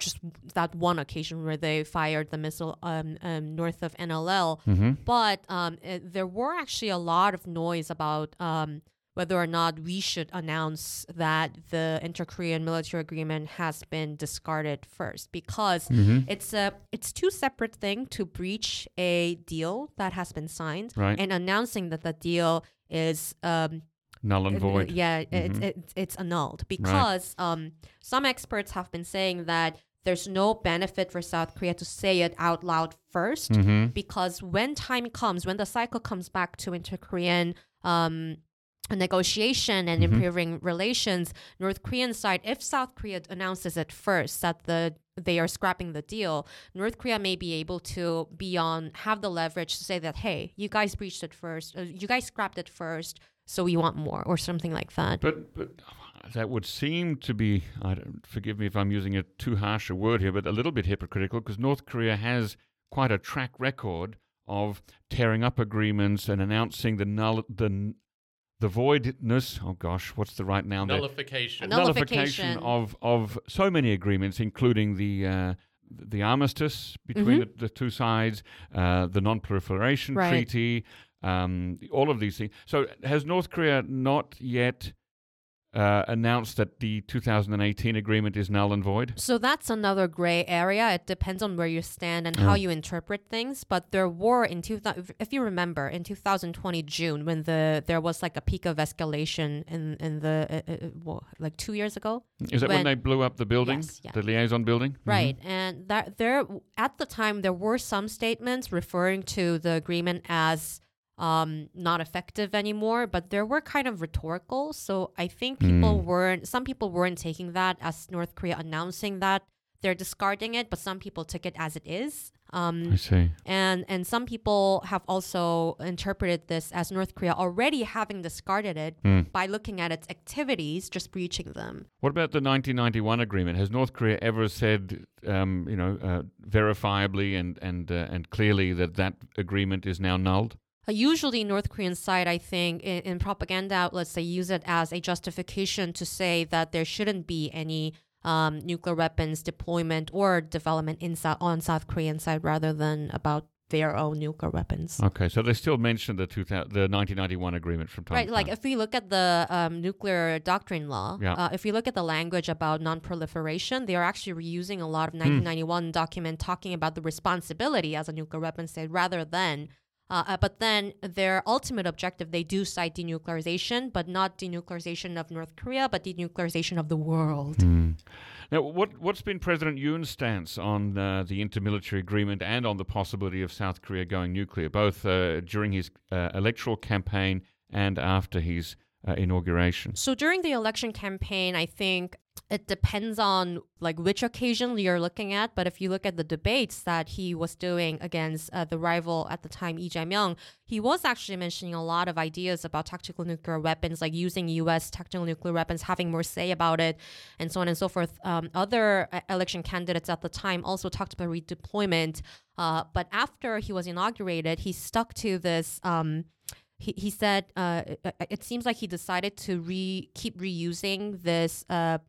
just that one occasion where they fired the missile um, um, north of N L L. Mm-hmm. But um, it, there were actually a lot of noise about um, whether or not we should announce that the inter-Korean military agreement has been discarded first, because mm-hmm. it's a it's two separate things to breach a deal that has been signed, right, and announcing that the deal is... Um, null and void. Yeah, mm-hmm. it, it, it's annulled because right. um, some experts have been saying that there's no benefit for South Korea to say it out loud first, mm-hmm. because when time comes, when the cycle comes back to inter-Korean um, negotiation and mm-hmm. improving relations, North Korean side, if South Korea announces it first that the they are scrapping the deal, North Korea may be able to be on, have the leverage to say that, hey, you guys breached it first, uh, you guys scrapped it first, so we want more, or something like that. But but that would seem to be, I don't, forgive me if I'm using a too harsh a word here, but a little bit hypocritical, because North Korea has quite a track record of tearing up agreements and announcing the null the the voidness. Oh gosh, what's the right noun? Nullification. There? Nullification. Nullification of of so many agreements, including the. Uh, The armistice between mm-hmm. the, the two sides, uh, the non-proliferation right. treaty, um, all of these things. So has North Korea not yet uh, announced that the two thousand eighteen agreement is null and void? So that's another gray area. It depends on where you stand and oh. how you interpret things. But there were, in two, if you remember, in two thousand twenty June, when the there was like a peak of escalation in, in the, uh, uh, well, like two years ago. Is that when, when they blew up the building, yes, yeah. the liaison building? Right. Mm-hmm. And that there at the time, there were some statements referring to the agreement as... Um, not effective anymore, but there were kind of rhetorical. So I think people mm. weren't, some people weren't taking that as North Korea announcing that they're discarding it, but some people took it as it is. Um, I see. And, and some people have also interpreted this as North Korea already having discarded it mm. by looking at its activities, just breaching them. What about the nineteen ninety-one agreement? Has North Korea ever said, um, you know, uh, verifiably and, and, uh, and clearly that that agreement is now nulled? Usually North Korean side, I think, in, in propaganda outlets, they use it as a justification to say that there shouldn't be any um, nuclear weapons deployment or development in so- on South Korean side rather than about their own nuclear weapons. Okay, so they still mention the two thousand, the nineteen ninety-one agreement from time right, to time. Right, like if we look at the um, nuclear doctrine law, yeah. uh, if we look at the language about non-proliferation, they are actually reusing a lot of nineteen ninety-one mm. document talking about the responsibility as a nuclear weapon state rather than... Uh, but then their ultimate objective, they do cite denuclearization, but not denuclearization of North Korea, but denuclearization of the world. Mm. Now, what, what's been President Yoon's stance on uh, the intermilitary agreement and on the possibility of South Korea going nuclear, both uh, during his uh, electoral campaign and after his uh, inauguration? So during the election campaign, I think it depends on like which occasion you're looking at, but if you look at the debates that he was doing against uh, the rival at the time, Lee Jae-myung, he was actually mentioning a lot of ideas about tactical nuclear weapons, like using U S tactical nuclear weapons, having more say about it, and so on and so forth. Um, other uh, election candidates at the time also talked about redeployment, uh, but after he was inaugurated, he stuck to this... Um, He he said uh, it, it seems like he decided to re keep reusing this uh,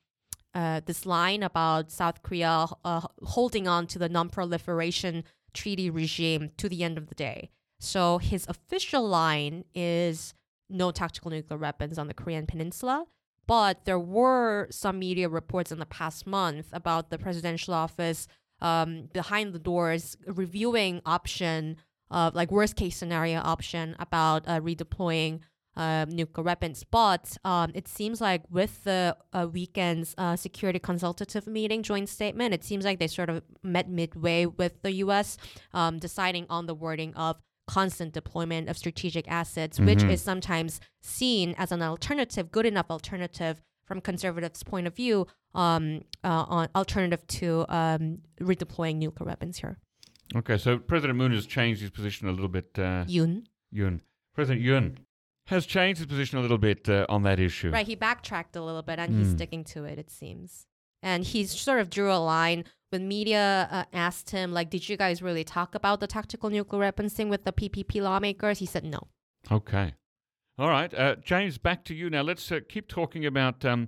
uh, this line about South Korea uh, holding on to the non-proliferation treaty regime to the end of the day. So his official line is no tactical nuclear weapons on the Korean peninsula. But there were some media reports in the past month about the presidential office um, behind the doors reviewing option Uh, like worst-case scenario option about uh, redeploying uh, nuclear weapons. But um, it seems like with the uh, weekend's uh, security consultative meeting joint statement, it seems like they sort of met midway with the U S um, deciding on the wording of constant deployment of strategic assets, mm-hmm. which is sometimes seen as an alternative, good enough alternative from conservatives' point of view, um, uh, on alternative to um, redeploying nuclear weapons here. Okay, so President Moon has changed his position a little bit. Uh, Yoon. Yoon. President Yoon has changed his position a little bit uh, on that issue. Right, he backtracked a little bit and mm. he's sticking to it, it seems. And he sort of drew a line when media uh, asked him, like, did you guys really talk about the tactical nuclear weapons thing with the P P P lawmakers? He said no. Okay. All right. Uh, James, back to you now. Let's uh, keep talking about um,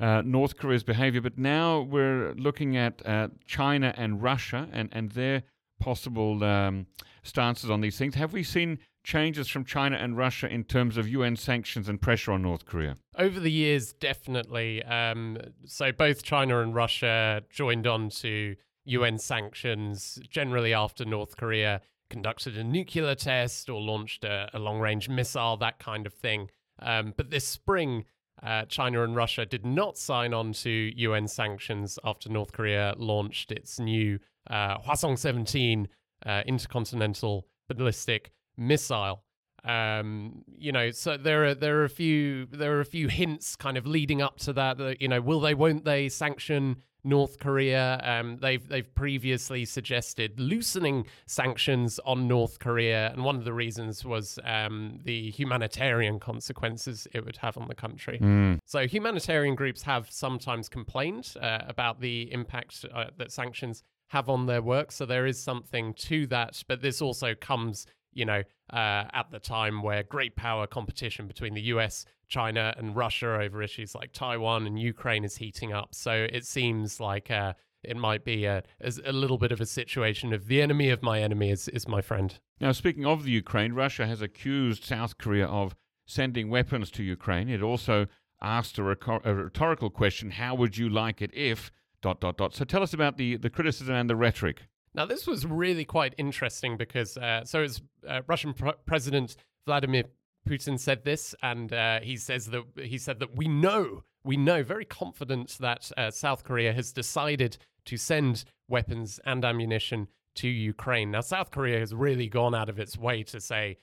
uh, North Korea's behavior, but now we're looking at uh, China and Russia and, and their possible um, stances on these things. Have we seen changes from China and Russia in terms of U N sanctions and pressure on North Korea? Over the years, definitely. Um, so both China and Russia joined on to U N sanctions generally after North Korea conducted a nuclear test or launched a, a long-range missile, that kind of thing. Um, but this spring, uh, China and Russia did not sign on to U N sanctions after North Korea launched its new uh, Hwasong seventeen uh, intercontinental ballistic missile. Um, you know, so there are there are a few there are a few hints kind of leading up to that. That, you know, will they, won't they sanction North Korea? Um, they've they've previously suggested loosening sanctions on North Korea, and one of the reasons was um, the humanitarian consequences it would have on the country. Mm. So humanitarian groups have sometimes complained uh, about the impact uh, that sanctions have on their work. So there is something to that, but this also comes, you know, uh, at the time where great power competition between the U S, China and Russia over issues like Taiwan and Ukraine is heating up. So it seems like uh, it might be a, a little bit of a situation of the enemy of my enemy is, is my friend. Now, speaking of the Ukraine, Russia has accused South Korea of sending weapons to Ukraine. It also asked a, rhetor- a rhetorical question, how would you like it if... dot, dot, dot. So tell us about the, the criticism and the rhetoric. Now, this was really quite interesting because, uh, so it's uh, Russian pr- President Vladimir Putin said this, and uh, he says that he said that we know, we know, very confident that uh, South Korea has decided to send weapons and ammunition to Ukraine. Now, South Korea has really gone out of its way to say,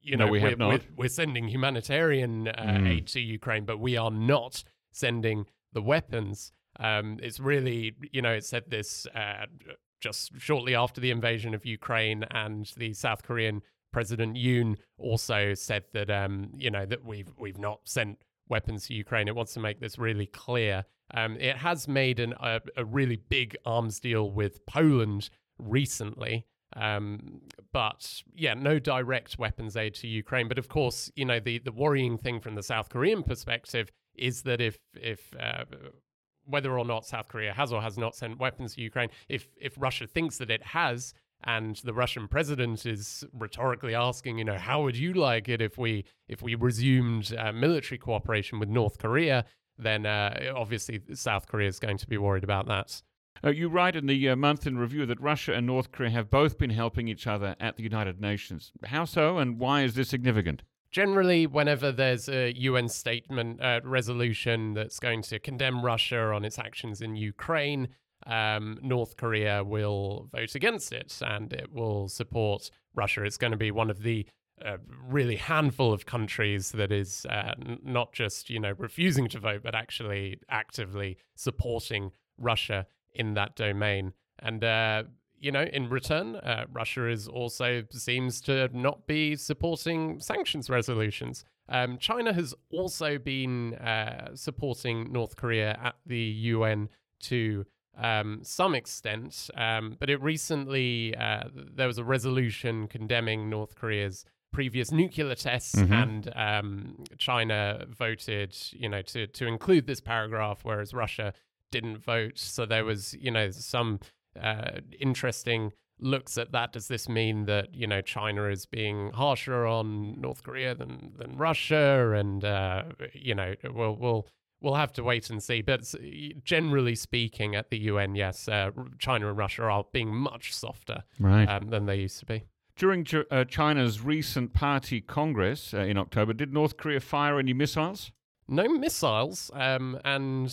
you know, no, we we're, have not. We're, we're sending humanitarian uh, mm. aid to Ukraine, but we are not sending the weapons. Um, it's really, you know, it said this uh, just shortly after the invasion of Ukraine, and the South Korean President Yoon also said that, um, you know, that we've we've not sent weapons to Ukraine. It wants to make this really clear. Um, it has made an, a, a really big arms deal with Poland recently, um, but yeah, no direct weapons aid to Ukraine. But of course, you know, the, the worrying thing from the South Korean perspective is that if if uh, whether or not South Korea has or has not sent weapons to Ukraine, if if Russia thinks that it has, and the Russian president is rhetorically asking, you know, how would you like it if we if we resumed uh, military cooperation with North Korea, then uh, obviously South Korea is going to be worried about that. Uh, you write in the uh, month in review that Russia and North Korea have both been helping each other at the United Nations. How so, and why is this significant? Generally, whenever there's a U N statement uh, resolution that's going to condemn Russia on its actions in Ukraine, um, North Korea will vote against it and it will support Russia. It's going to be one of the uh, really handful of countries that is uh, n- not just, you know, refusing to vote, but actually actively supporting Russia in that domain. And uh you know, in return, uh, Russia is also seems to not be supporting sanctions resolutions. Um, China has also been uh, supporting North Korea at the U N to um, some extent, um, but it recently uh, there was a resolution condemning North Korea's previous nuclear tests, mm-hmm. and um, China voted, you know, to to include this paragraph, whereas Russia didn't vote. So there was, you know, some Uh, interesting looks at that. Does this mean that, you know, China is being harsher on North Korea than than Russia? And uh, you know, we'll we'll we'll have to wait and see. But generally speaking, at the U N, yes, uh, China and Russia are being much softer, right, um, than they used to be. During uh, China's recent Party Congress uh, in October, did North Korea fire any missiles? No missiles, um, and.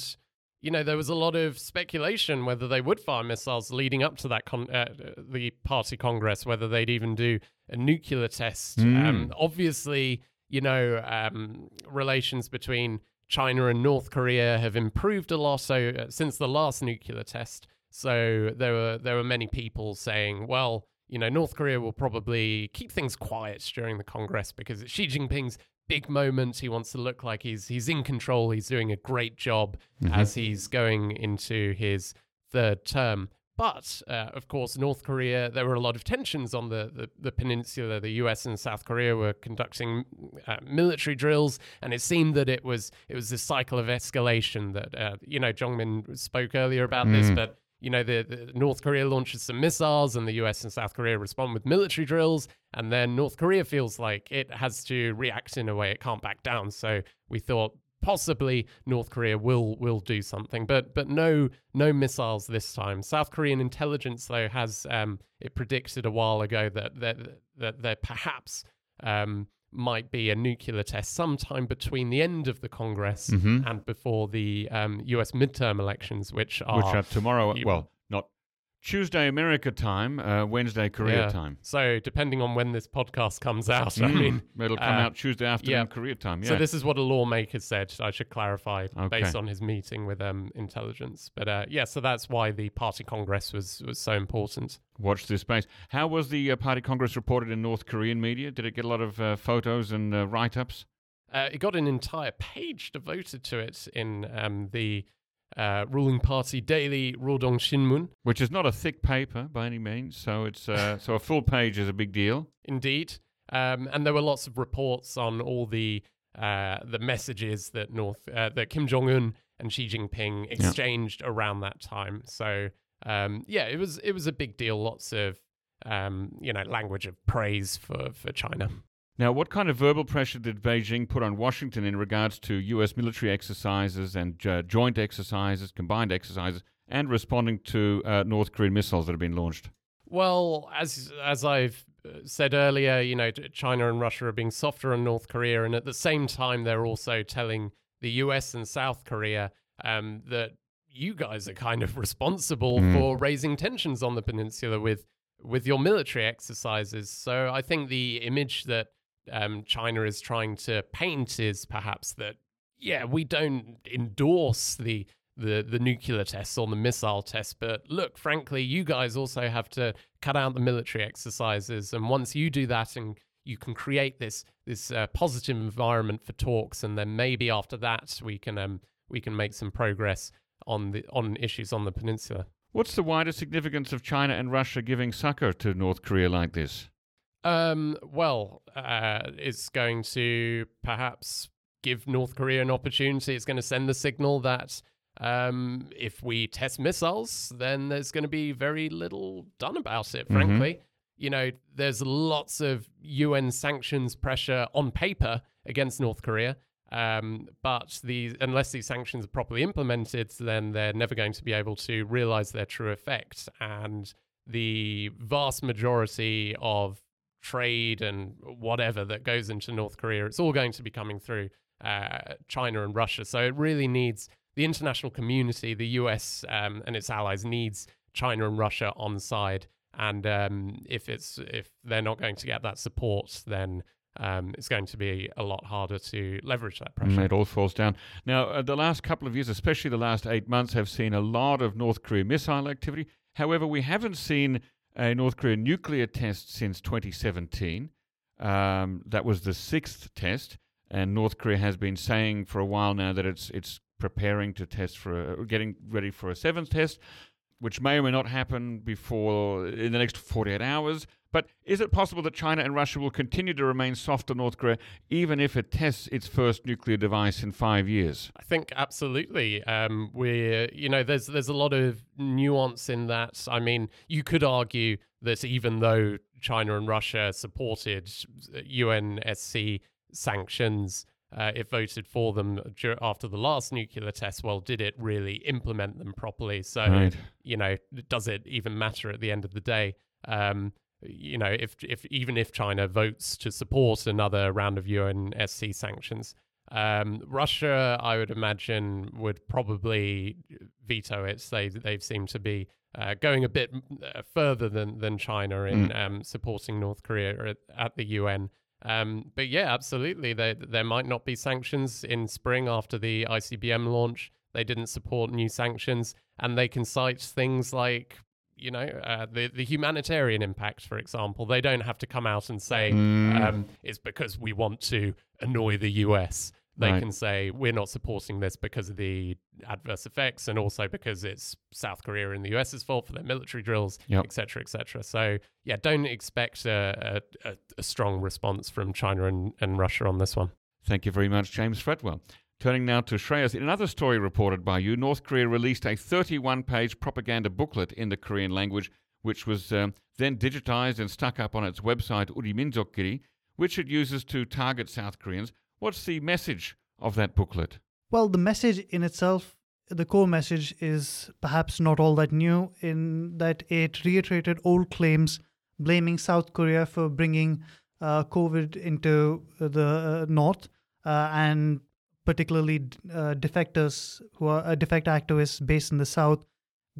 You know, there was a lot of speculation whether they would fire missiles leading up to that con- uh, the Party Congress, whether they'd even do a nuclear test. Mm. Um, obviously, you know, um, relations between China and North Korea have improved a lot so, uh, since the last nuclear test. So there were there were many people saying, well, you know, North Korea will probably keep things quiet during the Congress because it's Xi Jinping's big moments. He wants to look like he's he's in control. He's doing a great job mm-hmm. as he's going into his third term. But, uh, of course, North Korea, there were a lot of tensions on the, the, the peninsula. The U S and South Korea were conducting uh, military drills, and it seemed that it was it was this cycle of escalation that, uh, you know, Jongmin spoke earlier about mm. this, but, you know, the, the North Korea launches some missiles, and the U S and South Korea respond with military drills, and then North Korea feels like it has to react in a way. It can't back down, so we thought, possibly North Korea will will do something, but but no no missiles this time. South Korean intelligence, though, has um, it predicted a while ago that that that there perhaps um, might be a nuclear test sometime between the end of the Congress mm-hmm. and before the um, U S midterm elections, which are which are tomorrow. You, well, not Tuesday America time, uh, Wednesday Korea yeah. time. So depending on when this podcast comes out, mm. I mean... It'll come uh, out Tuesday afternoon yeah. Korea time, yeah. So this is what a lawmaker said, I should clarify, okay. based on his meeting with um, intelligence. But uh, yeah, so that's why the party congress was, was so important. Watch this space. How was the uh, party congress reported in North Korean media? Did it get a lot of uh, photos and uh, write-ups? Uh, it got an entire page devoted to it in um, the... Uh, ruling party daily Rodong Shinmun, which is not a thick paper by any means, so it's uh, so a full page is a big deal indeed. Um, and there were lots of reports on all the uh, the messages that North uh, that Kim Jong Un and Xi Jinping exchanged yeah. around that time. So um, yeah, it was it was a big deal. Lots of um, you know language of praise for for China. Now, what kind of verbal pressure did Beijing put on Washington in regards to U S military exercises and uh, joint exercises, combined exercises, and responding to uh, North Korean missiles that have been launched? Well, as as I've said earlier, you know, China and Russia are being softer on North Korea, and at the same time, they're also telling the U S and South Korea um, that you guys are kind of responsible mm. for raising tensions on the peninsula with with your military exercises. So I think the image that Um, China is trying to paint is perhaps that, yeah, we don't endorse the, the the nuclear tests or the missile tests, but look, frankly, you guys also have to cut out the military exercises. And once you do that and you can create this this uh, positive environment for talks, and then maybe after that we can um, we can make some progress on the on issues on the peninsula. What's the wider significance of China and Russia giving succor to North Korea like this? Um, well, uh, it's going to perhaps give North Korea an opportunity. It's going to send the signal that um, if we test missiles, then there's going to be very little done about it, frankly. Mm-hmm. You know, there's lots of U N sanctions pressure on paper against North Korea, um, but the, unless these sanctions are properly implemented, then they're never going to be able to realize their true effect. And the vast majority of trade and whatever that goes into North Korea, it's all going to be coming through uh, China and Russia. So it really needs the international community, the U S um, and its allies needs China and Russia on side. And um, if it's if they're not going to get that support, then um, it's going to be a lot harder to leverage that pressure. Mm, it all falls down. Now, uh, the last couple of years, especially the last eight months, have seen a lot of North Korea missile activity. However, we haven't seen a North Korean nuclear test since twenty seventeen. Um, that was the sixth test, and North Korea has been saying for a while now that it's it's preparing to test for, a, getting ready for a seventh test, which may or may not happen before in the next forty-eight hours. But is it possible that China and Russia will continue to remain soft to North Korea, even if it tests its first nuclear device in five years? I think absolutely. Um, we're, you know, there's there's a lot of nuance in that. I mean, you could argue that even though China and Russia supported U N S C sanctions, uh, it voted for them after the last nuclear test. Well, did it really implement them properly? So, right. you know, does it even matter at the end of the day? Um, You know, if if even if China votes to support another round of U N S C sanctions, um, Russia, I would imagine, would probably veto it. They they've seemed to be uh, going a bit further than than China in mm. um, supporting North Korea at, at the U N. Um, but yeah, absolutely, there there might not be sanctions in spring after the I C B M launch. They didn't support new sanctions, and they can cite things like, you know, uh, the, the humanitarian impact, for example. They don't have to come out and say mm. um, it's because we want to annoy the U S. They right. can say we're not supporting this because of the adverse effects, and also because it's South Korea and the US's fault for their military drills, yep. et cetera, et cetera. So, yeah, don't expect a, a, a strong response from China and, and Russia on this one. Thank you very much, James Fretwell. Turning now to Shreyas, in another story reported by you, North Korea released a thirty-one page propaganda booklet in the Korean language, which was um, then digitized and stuck up on its website, Uriminzokkiri, which it uses to target South Koreans. What's the message of that booklet? Well, the message in itself, the core message, is perhaps not all that new, in that it reiterated old claims blaming South Korea for bringing uh, COVID into the uh, North uh, and particularly uh, defectors who are uh, defect activists based in the South.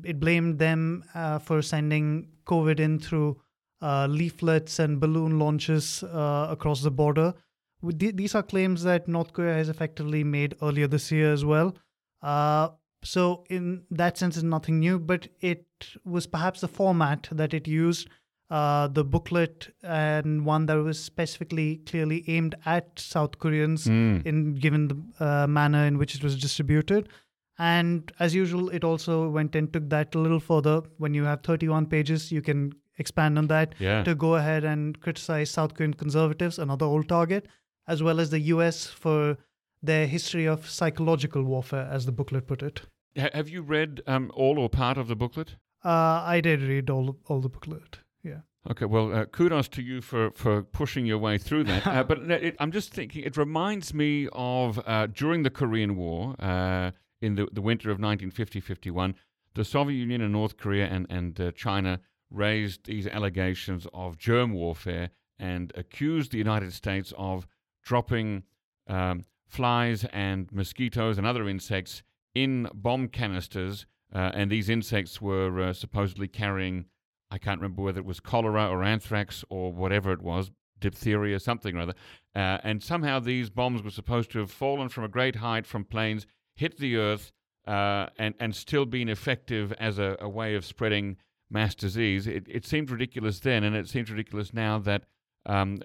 It blamed them uh, for sending COVID in through uh, leaflets and balloon launches uh, across the border. These are claims that North Korea has effectively made earlier this year as well. Uh, so in that sense, it's nothing new, but it was perhaps the format that it used, uh, the booklet, and one that was specifically clearly aimed at South Koreans mm. in given the uh, manner in which it was distributed. And as usual, it also went and took that a little further. When you have thirty-one pages, you can expand on that yeah. to go ahead and criticize South Korean conservatives, another old target, as well as the U S for their history of psychological warfare, as the booklet put it. H- have you read um, all or part of the booklet? Uh, I did read all all the booklet, yeah. Okay, well, uh, kudos to you for, for pushing your way through that. uh, but it, I'm just thinking, it reminds me of uh, during the Korean War, uh, in the, the winter of nineteen fifty fifty-one, the Soviet Union and North Korea and, and uh, China raised these allegations of germ warfare and accused the United States of dropping um, flies and mosquitoes and other insects in bomb canisters, uh, and these insects were uh, supposedly carrying, I can't remember whether it was cholera or anthrax or whatever it was, diphtheria, something or other, uh, and somehow these bombs were supposed to have fallen from a great height from planes, hit the earth, uh, and, and still been effective as a, a way of spreading mass disease. It, it seemed ridiculous then, and it seems ridiculous now that um,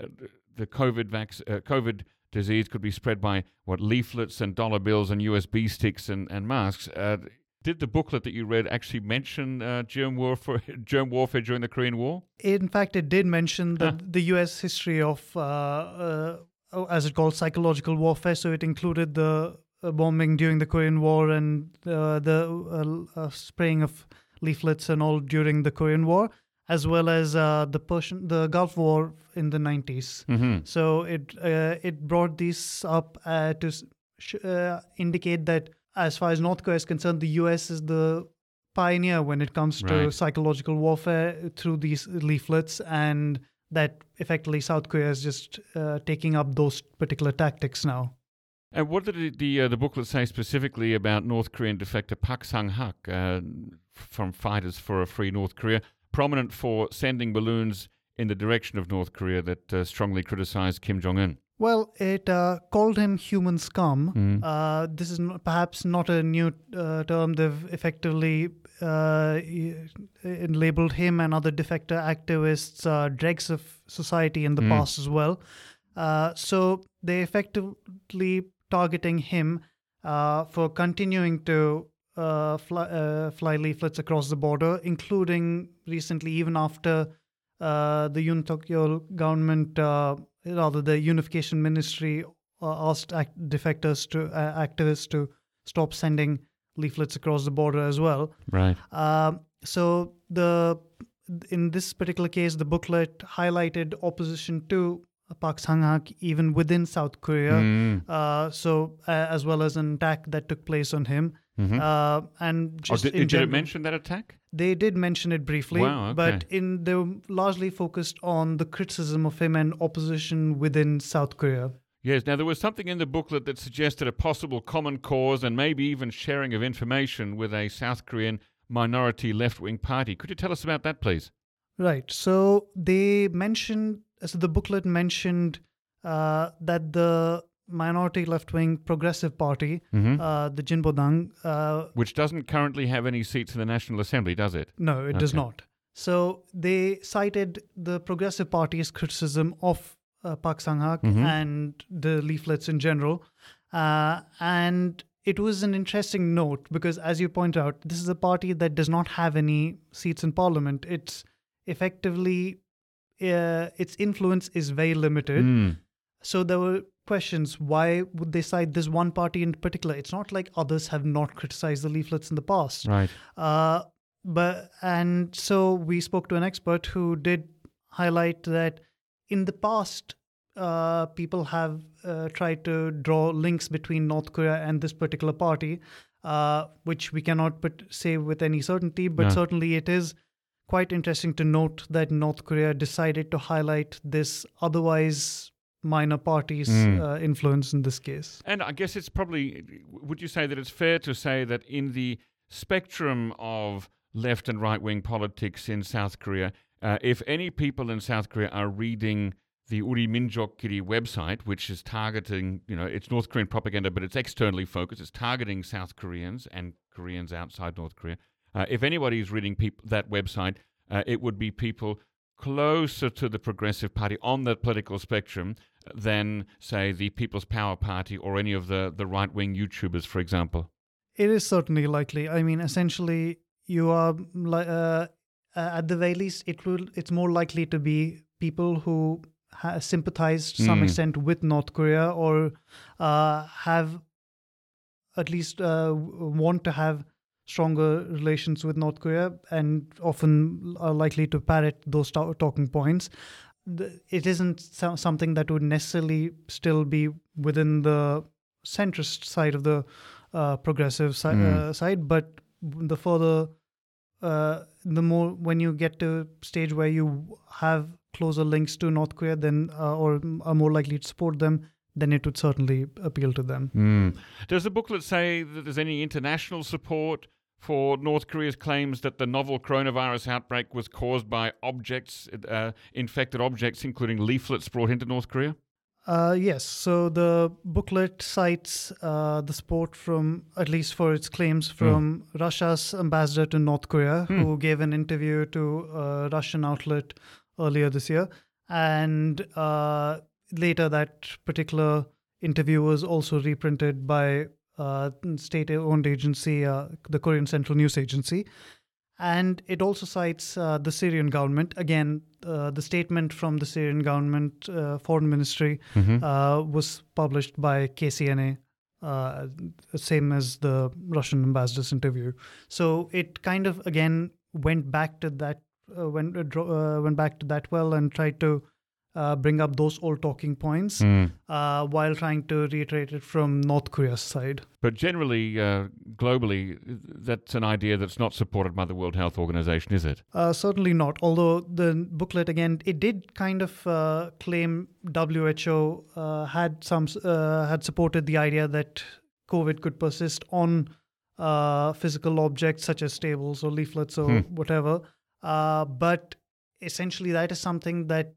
the COVID vac- uh, COVID disease could be spread by, what, leaflets and dollar bills and U S B sticks and, and masks. Uh, did the booklet that you read actually mention uh, germ warfare, germ warfare during the Korean War? In fact, it did mention the, huh? the U S history of, uh, uh, as it called, psychological warfare. So it included the uh, bombing during the Korean War and uh, the uh, uh, spraying of leaflets and all during the Korean War, as well as uh, the Persian, the Gulf War in the nineties. Mm-hmm. So it uh, it brought these up uh, to sh- uh, indicate that as far as North Korea is concerned, the U S is the pioneer when it comes right. to psychological warfare through these leaflets, and that effectively South Korea is just uh, taking up those particular tactics now. And what did the uh, the booklet say specifically about North Korean defector Park Sang-hak uh, from Fighters for a Free North Korea, prominent for sending balloons in the direction of North Korea, that uh, strongly criticized Kim Jong-un? Well, it uh, called him human scum. Mm. Uh, this is n- perhaps not a new uh, term. They've effectively uh, labeled him and other defector activists uh, dregs of society in the mm. past as well. Uh, so they effectively targeting him uh, for continuing to Uh, fly, uh, fly leaflets across the border, including recently, even after uh, the Yoon Seong-yol government, uh, rather the Unification Ministry, uh, asked act- defectors to uh, activists to stop sending leaflets across the border as well. Right. Uh, so the in this particular case, the booklet highlighted opposition to Park Sang-hak even within South Korea, mm. uh, so uh, as well as an attack that took place on him. Mm-hmm. Uh, and just oh, did, in did general, it mention that attack? They did mention it briefly, wow, okay. but in they were largely focused on the criticism of him and opposition within South Korea. Yes, now there was something in the booklet that suggested a possible common cause and maybe even sharing of information with a South Korean minority left-wing party. Could you tell us about that, please? Right, so they mentioned, so the booklet mentioned uh, that the minority left-wing progressive party, mm-hmm. uh, the Jinbodang. Uh, Which doesn't currently have any seats in the National Assembly, does it? No, it okay. does not. So they cited the Progressive Party's criticism of uh, Park Sang-hak mm-hmm. and the leaflets in general. Uh, and it was an interesting note because, as you point out, this is a party that does not have any seats in parliament. It's effectively, uh, its influence is very limited. Mm. So there were questions, why would they cite this one party in particular? It's not like others have not criticized the leaflets in the past. Right. Uh, but and so we spoke to an expert who did highlight that in the past, uh, people have uh, tried to draw links between North Korea and this particular party, uh, which we cannot put, say with any certainty, but no. certainly it is quite interesting to note that North Korea decided to highlight this otherwise minor parties' mm. uh, influence in this case. And I guess it's probably, would you say that it's fair to say that in the spectrum of left and right-wing politics in South Korea, uh, if any people in South Korea are reading the Uriminzokkiri website, which is targeting, you know, it's North Korean propaganda, but it's externally focused, it's targeting South Koreans and Koreans outside North Korea. Uh, if anybody is reading peop- that website, uh, it would be people closer to the Progressive Party on the political spectrum than, say, the People's Power Party or any of the, the right-wing YouTubers, for example? It is certainly likely. I mean, essentially, you are, uh, at the very least, it will. it's more likely to be people who ha- sympathize to mm. some extent with North Korea or uh, have at least uh, want to have stronger relations with North Korea and often are likely to parrot those ta- talking points. It isn't so- something that would necessarily still be within the centrist side of the uh, progressive si- mm. uh, side, but the further, uh, the more when you get to a stage where you have closer links to North Korea then uh, or are more likely to support them, then it would certainly appeal to them. Mm. Does the booklet say that there's any international support for North Korea's claims that the novel coronavirus outbreak was caused by objects, uh, infected objects, including leaflets brought into North Korea? Uh, yes. So the booklet cites uh, the support from, at least for its claims, from mm. Russia's ambassador to North Korea, mm. who gave an interview to a Russian outlet earlier this year. And uh, later that particular interview was also reprinted by Uh, state-owned agency, uh, the Korean Central News Agency. And it also cites uh, the Syrian government. Again, uh, the statement from the Syrian government, uh, foreign ministry, mm-hmm. uh, was published by K C N A, uh, same as the Russian ambassador's interview. So it kind of, again, went back to that, uh, went, uh, went back to that well and tried to Uh, bring up those old talking points mm. uh, while trying to reiterate it from North Korea's side. But generally, uh, globally, that's an idea that's not supported by the World Health Organization, is it? Uh, certainly not, although the booklet, again, it did kind of uh, claim W H O uh, had some uh, had supported the idea that COVID could persist on uh, physical objects such as tables or leaflets or mm. whatever. Uh, but essentially, that is something that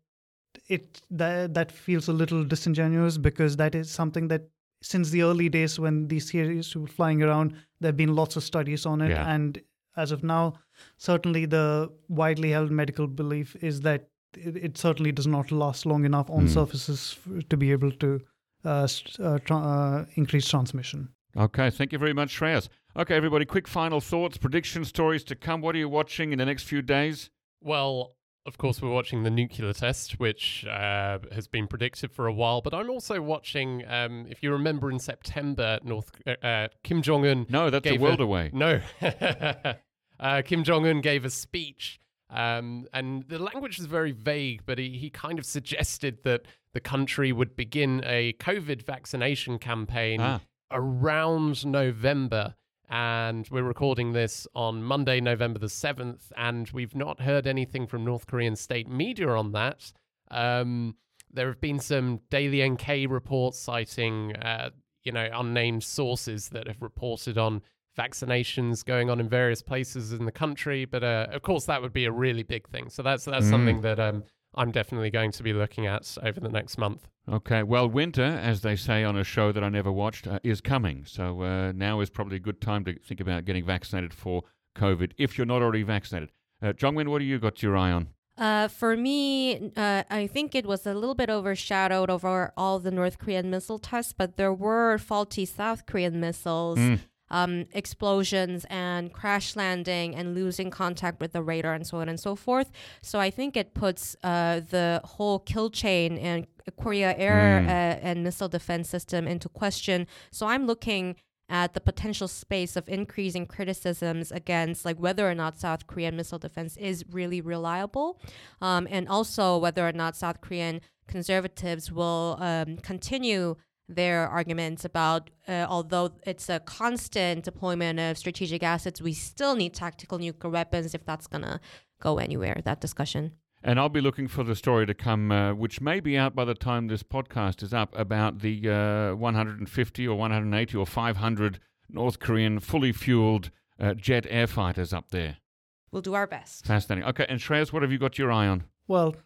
It that, that feels a little disingenuous because that is something that since the early days when these theories were flying around, there have been lots of studies on it. Yeah. And as of now, certainly the widely held medical belief is that it, it certainly does not last long enough on mm. surfaces f- to be able to uh, uh, tra- uh, increase transmission. Okay, thank you very much, Shreyas. Okay, everybody, quick final thoughts, prediction stories to come. What are you watching in the next few days? Well, of course, we're watching the nuclear test, which uh, has been predicted for a while. But I'm also watching, um, if you remember in September, North uh, uh, Kim Jong-un... No, that's a world a, away. No. uh, Kim Jong-un gave a speech. Um, and the language is very vague, but he, he kind of suggested that the country would begin a COVID vaccination campaign ah. around November. And we're recording this on Monday, November the seventh, and we've not heard anything from North Korean state media on that. Um, there have been some Daily N K reports citing, uh, you know, unnamed sources that have reported on vaccinations going on in various places in the country. But uh, of course, that would be a really big thing. So that's that's mm. something that um, I'm definitely going to be looking at over the next month. Okay, well, winter, as they say on a show that I never watched, uh, is coming. So uh, now is probably a good time to think about getting vaccinated for COVID if you're not already vaccinated. Uh, Jongmin, what do you got your eye on? Uh, for me, uh, I think it was a little bit overshadowed over all the North Korean missile tests, but there were faulty South Korean missiles, mm. um, explosions and crash landing and losing contact with the radar and so on and so forth. So I think it puts uh, the whole kill chain and Korea air mm. uh, and missile defense system into question. So I'm looking at the potential space of increasing criticisms against like whether or not South Korean missile defense is really reliable, um, and also whether or not South Korean conservatives will um, continue their arguments about uh, although it's a constant deployment of strategic assets, we still need tactical nuclear weapons if that's going to go anywhere, that discussion. And I'll be looking for the story to come, uh, which may be out by the time this podcast is up, about the uh, one hundred fifty or one hundred eighty or five hundred North Korean fully fueled uh, jet air fighters up there. We'll do our best. Fascinating. Okay, and Shreyas, what have you got your eye on? Well,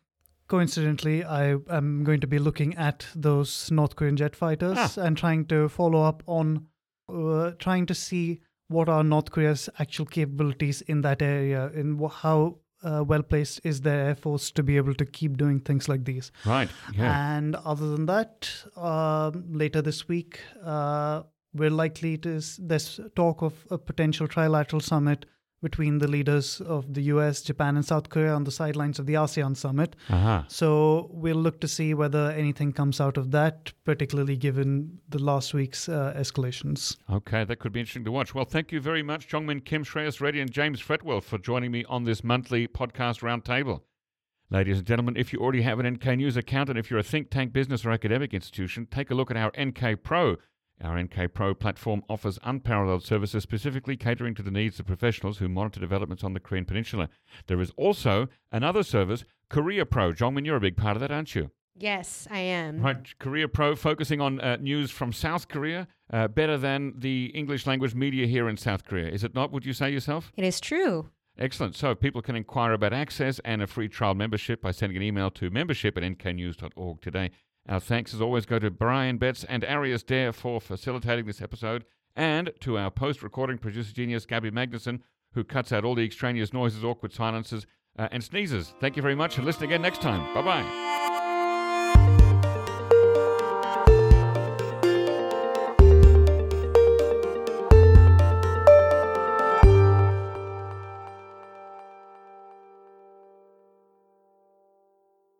coincidentally, I am going to be looking at those North Korean jet fighters ah. and trying to follow up on, uh, trying to see what are North Korea's actual capabilities in that area, in wh- how... Uh, well-placed is their air force to be able to keep doing things like these. Right. Yeah. And other than that, uh, later this week, uh, we're likely to... S- there's talk of a potential trilateral summit between the leaders of the U S, Japan and South Korea on the sidelines of the ASEAN summit. Uh-huh. So we'll look to see whether anything comes out of that, particularly given the last week's uh, escalations. Okay, that could be interesting to watch. Well, thank you very much, Jongmin Kim, Shreyas Reddy and James Fretwell for joining me on this monthly podcast roundtable. Ladies and gentlemen, if you already have an N K News account and if you're a think tank, business or academic institution, take a look at our N K Pro. Our N K Pro platform offers unparalleled services specifically catering to the needs of professionals who monitor developments on the Korean Peninsula. There is also another service, Korea Pro. Jongmin, you're a big part of that, aren't you? Yes, I am. Right, Korea Pro, focusing on uh, news from South Korea, uh, better than the English language media here in South Korea. Is it not, would you say yourself? It is true. Excellent. So people can inquire about access and a free trial membership by sending an email to membership at n k news dot org today. Our thanks, as always, go to Brian Betts and Arius Dare for facilitating this episode, and to our post-recording producer genius, Gabby Magnuson, who cuts out all the extraneous noises, awkward silences, uh, and sneezes. Thank you very much, and listen again next time. Bye-bye.